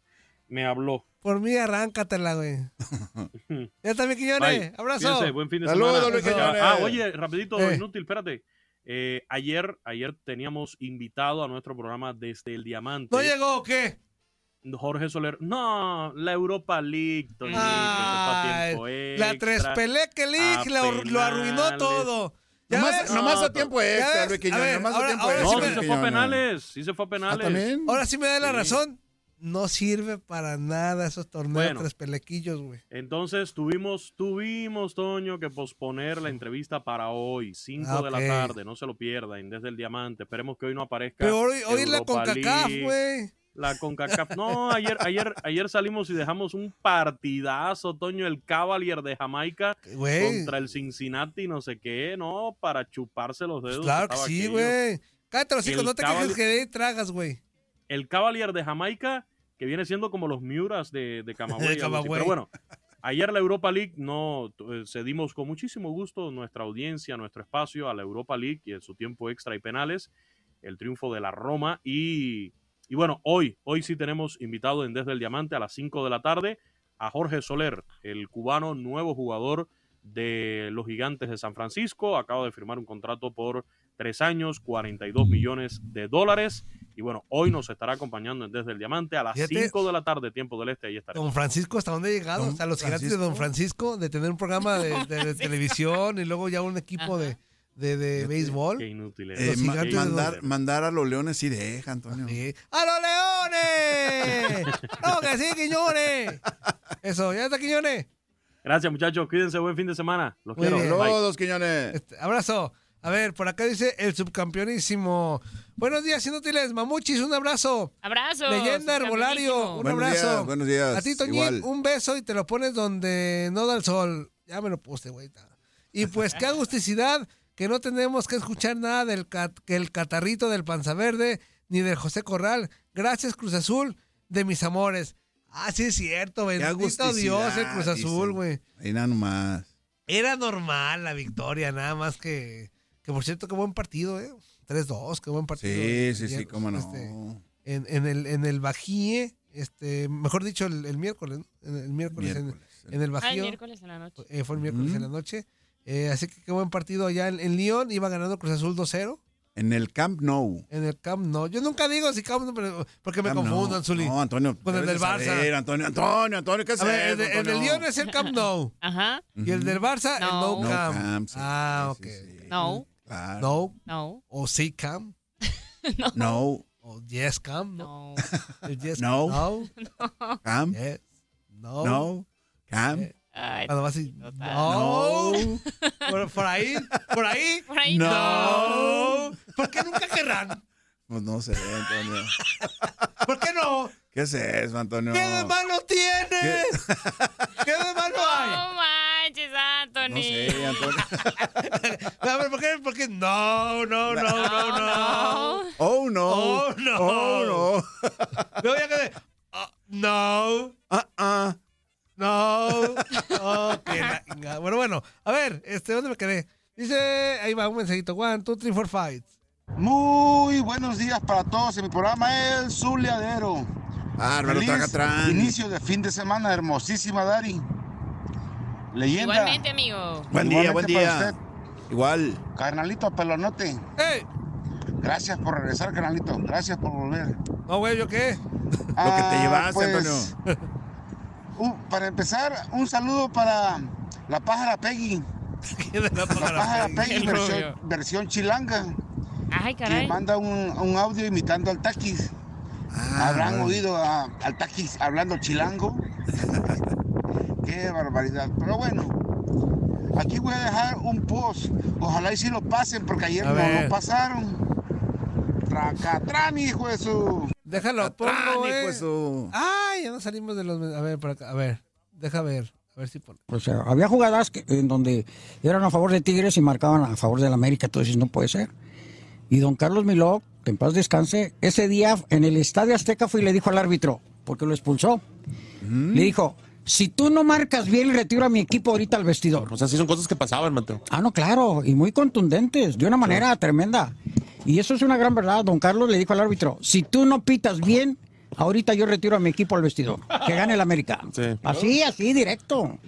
Me habló. Por mí, arráncatela, güey. Ya está, mi Quiñones. Bye. Abrazo. Fíjense, buen fin de Saludos, semana. Saludos, Ah, oye, rapidito, eh. inútil, espérate. Eh, ayer, ayer teníamos invitado a nuestro programa desde el Diamante. ¿No llegó o qué? Jorge Soler. No, la Europa League. Ah, la Trespeleque League lo, lo arruinó todo. Ya nomás, nomás no, a tiempo extra, Luis Quiñones. Nomás a tiempo extra. No, sí se fue a penales. Sí se fue a penales. Ahora sí me da la razón. No sirve para nada esos torneos bueno, tres pelequillos, güey. Entonces tuvimos, tuvimos, Toño, que posponer la entrevista para hoy, cinco ah, okay. de la tarde. No se lo pierdan, desde el Diamante. Esperemos que hoy no aparezca. Pero hoy, hoy la CONCACAF, güey. La CONCACAF. No, ayer, ayer, ayer salimos y dejamos un partidazo, Toño, el Cavalier de Jamaica wey. contra el Cincinnati, no sé qué, no, para chuparse los dedos. Pues claro que sí, güey. Cállate los hijos, no te quejes que de tragas, güey. El Cavalier de Jamaica, que viene siendo como los Miuras de, de Camagüey. Pero bueno, ayer la Europa League no eh, cedimos con muchísimo gusto nuestra audiencia, nuestro espacio a la Europa League y en su tiempo extra y penales, el triunfo de la Roma. Y, y bueno, hoy, hoy sí tenemos invitado en Desde el Diamante a las cinco de la tarde a Jorge Soler, el cubano nuevo jugador de los Gigantes de San Francisco. Acaba de firmar un contrato por tres años, cuarenta y dos millones de dólares. Y bueno, hoy nos estará acompañando desde el Diamante a las cinco de la tarde, tiempo del este. Ahí estaremos. Don Francisco, ¿hasta dónde ha llegado? Hasta los Gigantes de Don Francisco, de tener un programa de, de, de televisión y luego ya un equipo de, de, de béisbol. Qué inútil es. Eh, ma mandar, don... mandar a los Leones sí deja, Antonio. Sí. ¡A los Leones! ¡No, que sí, Quiñones! Eso, ¿ya está, Quiñones? Gracias, muchachos. Cuídense. Buen fin de semana. Los quiero. Saludos, Quiñones. Este, abrazo. A ver, por acá dice el subcampeonísimo. Buenos días, Inútiles. Mamuchis, un abrazo. Abrazo. Leyenda Arbolario, un buenos abrazo. Días, buenos días. A ti, Toñín, un beso y te lo pones donde no da el sol. Ya me lo puse, güey. Y pues qué agusticidad que no tenemos que escuchar nada del cat, el catarrito del Panza Verde ni del José Corral. Gracias, Cruz Azul, de mis amores. Ah, sí es cierto, bendito Dios el Cruz Azul, güey. Y nada más. Era normal la victoria, nada más que... Que por cierto, qué buen partido, ¿eh? tres dos, qué buen partido. Sí, sí, sí, cómo no. Este, en, en el, en el Bajíe, este, mejor dicho, el, el miércoles, ¿no? En el miércoles, miércoles en, en el Bajío. Ah, el miércoles en la noche. Eh, fue el miércoles mm. en la noche. Eh, así que qué buen partido allá en, en Lyon, iba ganando Cruz Azul dos cero. En el Camp Nou. En el Camp Nou. Yo nunca digo si Camp Nou, pero porque me Camp confundo, Anzuli. No, Antonio. Con el del Barça. Saber, Antonio, Antonio, Antonio, ¿qué es eso? El del Lyon es el Camp Nou. Ajá. Y el del Barça, no. el No Camp. No Camp sí, ah, ok. Sí, sí. No. Claro. No. No. O sí, Cam. No. No. O yes, Cam. No. Yes, no. No. No. Cam. Yes. No. No. Cam. Yes. Ay, cuando vas así, no. No. Por, por ahí. Por ahí. Por ahí. No. No. ¿Por qué nunca querrán? Pues no sé, Antonio. ¿Por qué no? ¿Qué es eso, Antonio? ¿Qué de malo tienes? ¿Qué, ¿Qué de malo hay? No manches, Antonio. No sé, Antonio. A ver, ¿por qué? ¿Por qué? No, no, no, no, no. no. Oh, no. Oh, no. Oh, no. No, ya quedé. Oh, no. Ah, uh ah. -uh. No. Okay, bueno, bueno. A ver, este, ¿dónde me quedé? Dice, ahí va un mensajito. One, two, three, four, five. Muy buenos días para todos en mi programa El Zuleadero. Ah, Feliz traga, traga. Inicio de fin de semana, hermosísima Dari. Leyenda. Igualmente, amigo. Buen día, buen día. Usted. Igual. Carnalito Pelonote. Hey. Gracias por regresar, carnalito. Gracias por volver. No, güey, ¿yo qué? Ah, lo que te llevaste, pues, Antonio. Uh, para empezar, un saludo para la pájara Peggy. ¿Qué de la pájara, la pájara Peggy, Peggy versión, versión chilanga. Ay, caray. Que manda un, un audio imitando al Taquis. Ah, ¿Habrán ay. oído a, al Taquis hablando chilango? Qué barbaridad. Pero bueno, aquí voy a dejar un post. Ojalá y si lo pasen, porque ayer no lo pasaron. Tracatrán, hijo de su... Déjalo, pongo, eh. Eso. Ah, ya nos salimos de los... A ver, por acá, a ver, deja ver, a ver si pone. O sea, había jugadas que, en donde eran a favor de Tigres y marcaban a favor de la América, entonces no puede ser. Y don Carlos Miló, que en paz descanse, ese día en el Estadio Azteca fue y le dijo al árbitro, porque lo expulsó, mm. le dijo... Si tú no marcas bien, retiro a mi equipo ahorita al vestidor. O sea, sí son cosas que pasaban, Mateo. Ah, no, claro, y muy contundentes, de una manera tremenda. Y eso es una gran verdad. Don Carlos le dijo al árbitro, si tú no pitas bien, ahorita yo retiro a mi equipo al vestidor. Que gane el América. Sí. Así, así, directo.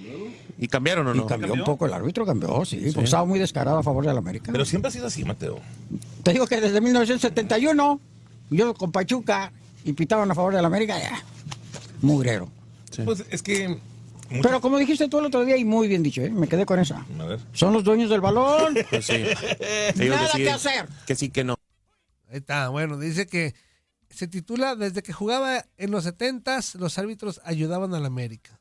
¿Y cambiaron o no? Y cambió, cambió un poco, el árbitro cambió, sí. sí. Pues estaba muy descarado a favor del América. Pero siempre ha sido así, Mateo. Te digo que desde mil novecientos setenta y uno, yo con Pachuca, y pitaban a favor del América, ya, mugrero. Sí. Pues es que... Mucho... Pero como dijiste tú el otro día, y muy bien dicho, ¿eh? Me quedé con esa. A ver. Son los dueños del balón. Pues sí. Nada que, sí, que hacer. Que sí, que no. Ahí está, bueno, dice que se titula Desde que jugaba en los setentas, los árbitros ayudaban a la América.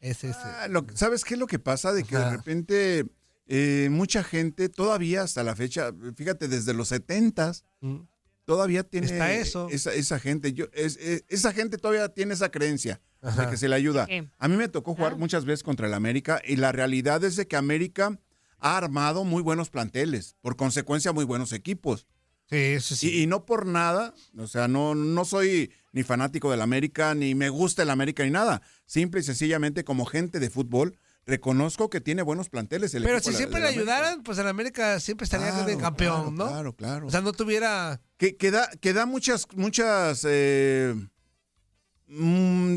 Es ese. Ah, lo, ¿sabes qué es lo que pasa? De que Ajá. de repente eh, mucha gente, todavía hasta la fecha, fíjate, desde los setentas, ¿Mm? todavía tiene Está eso. Esa, esa gente. Yo, es, es, esa gente todavía tiene esa creencia. Ajá. O sea, que se le ayuda. A mí me tocó jugar muchas veces contra el América y la realidad es de que América ha armado muy buenos planteles, por consecuencia muy buenos equipos. Sí, eso sí. Y, y no por nada, o sea, no, no soy ni fanático del América, ni me gusta el América, ni nada. Simple y sencillamente como gente de fútbol, reconozco que tiene buenos planteles. El Pero si la, siempre le ayudaran, pues el América siempre estaría claro, de campeón, claro, ¿no? Claro, claro. O sea, no tuviera... Que, que, da, que da muchas, muchas... Eh...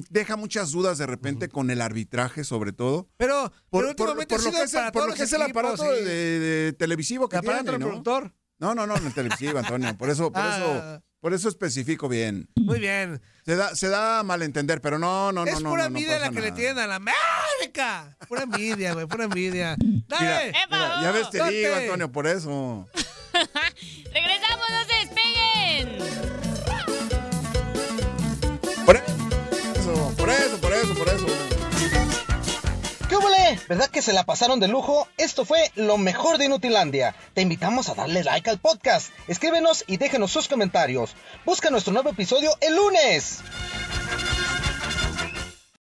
deja muchas dudas de repente uh-huh. con el arbitraje sobre todo. Pero, por, pero últimamente por, por, por lo que, para es, por lo que equipos, es el aparato sí. de, de televisivo que tiene, ¿no? Productor. No, no, no, en el televisivo, Antonio. Por eso, por ah. eso, por eso especifico bien. Muy bien. Se da, se da a malentender, pero no, no, no, no. Es pura envidia no, no la que nada. le tienen a la América. Pura envidia, güey, pura envidia. Dale. Mira, mira, ya ves, te Corte. digo, Antonio, por eso. Regresamos, no se despeguen. Por eso, por eso, por eso, por eso. ¿Qué huele? ¿Verdad que se la pasaron de lujo? Esto fue lo mejor de Inutilandia. Te invitamos a darle like al podcast. Escríbenos y déjenos sus comentarios. Busca nuestro nuevo episodio el lunes.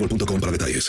punto com para detalles.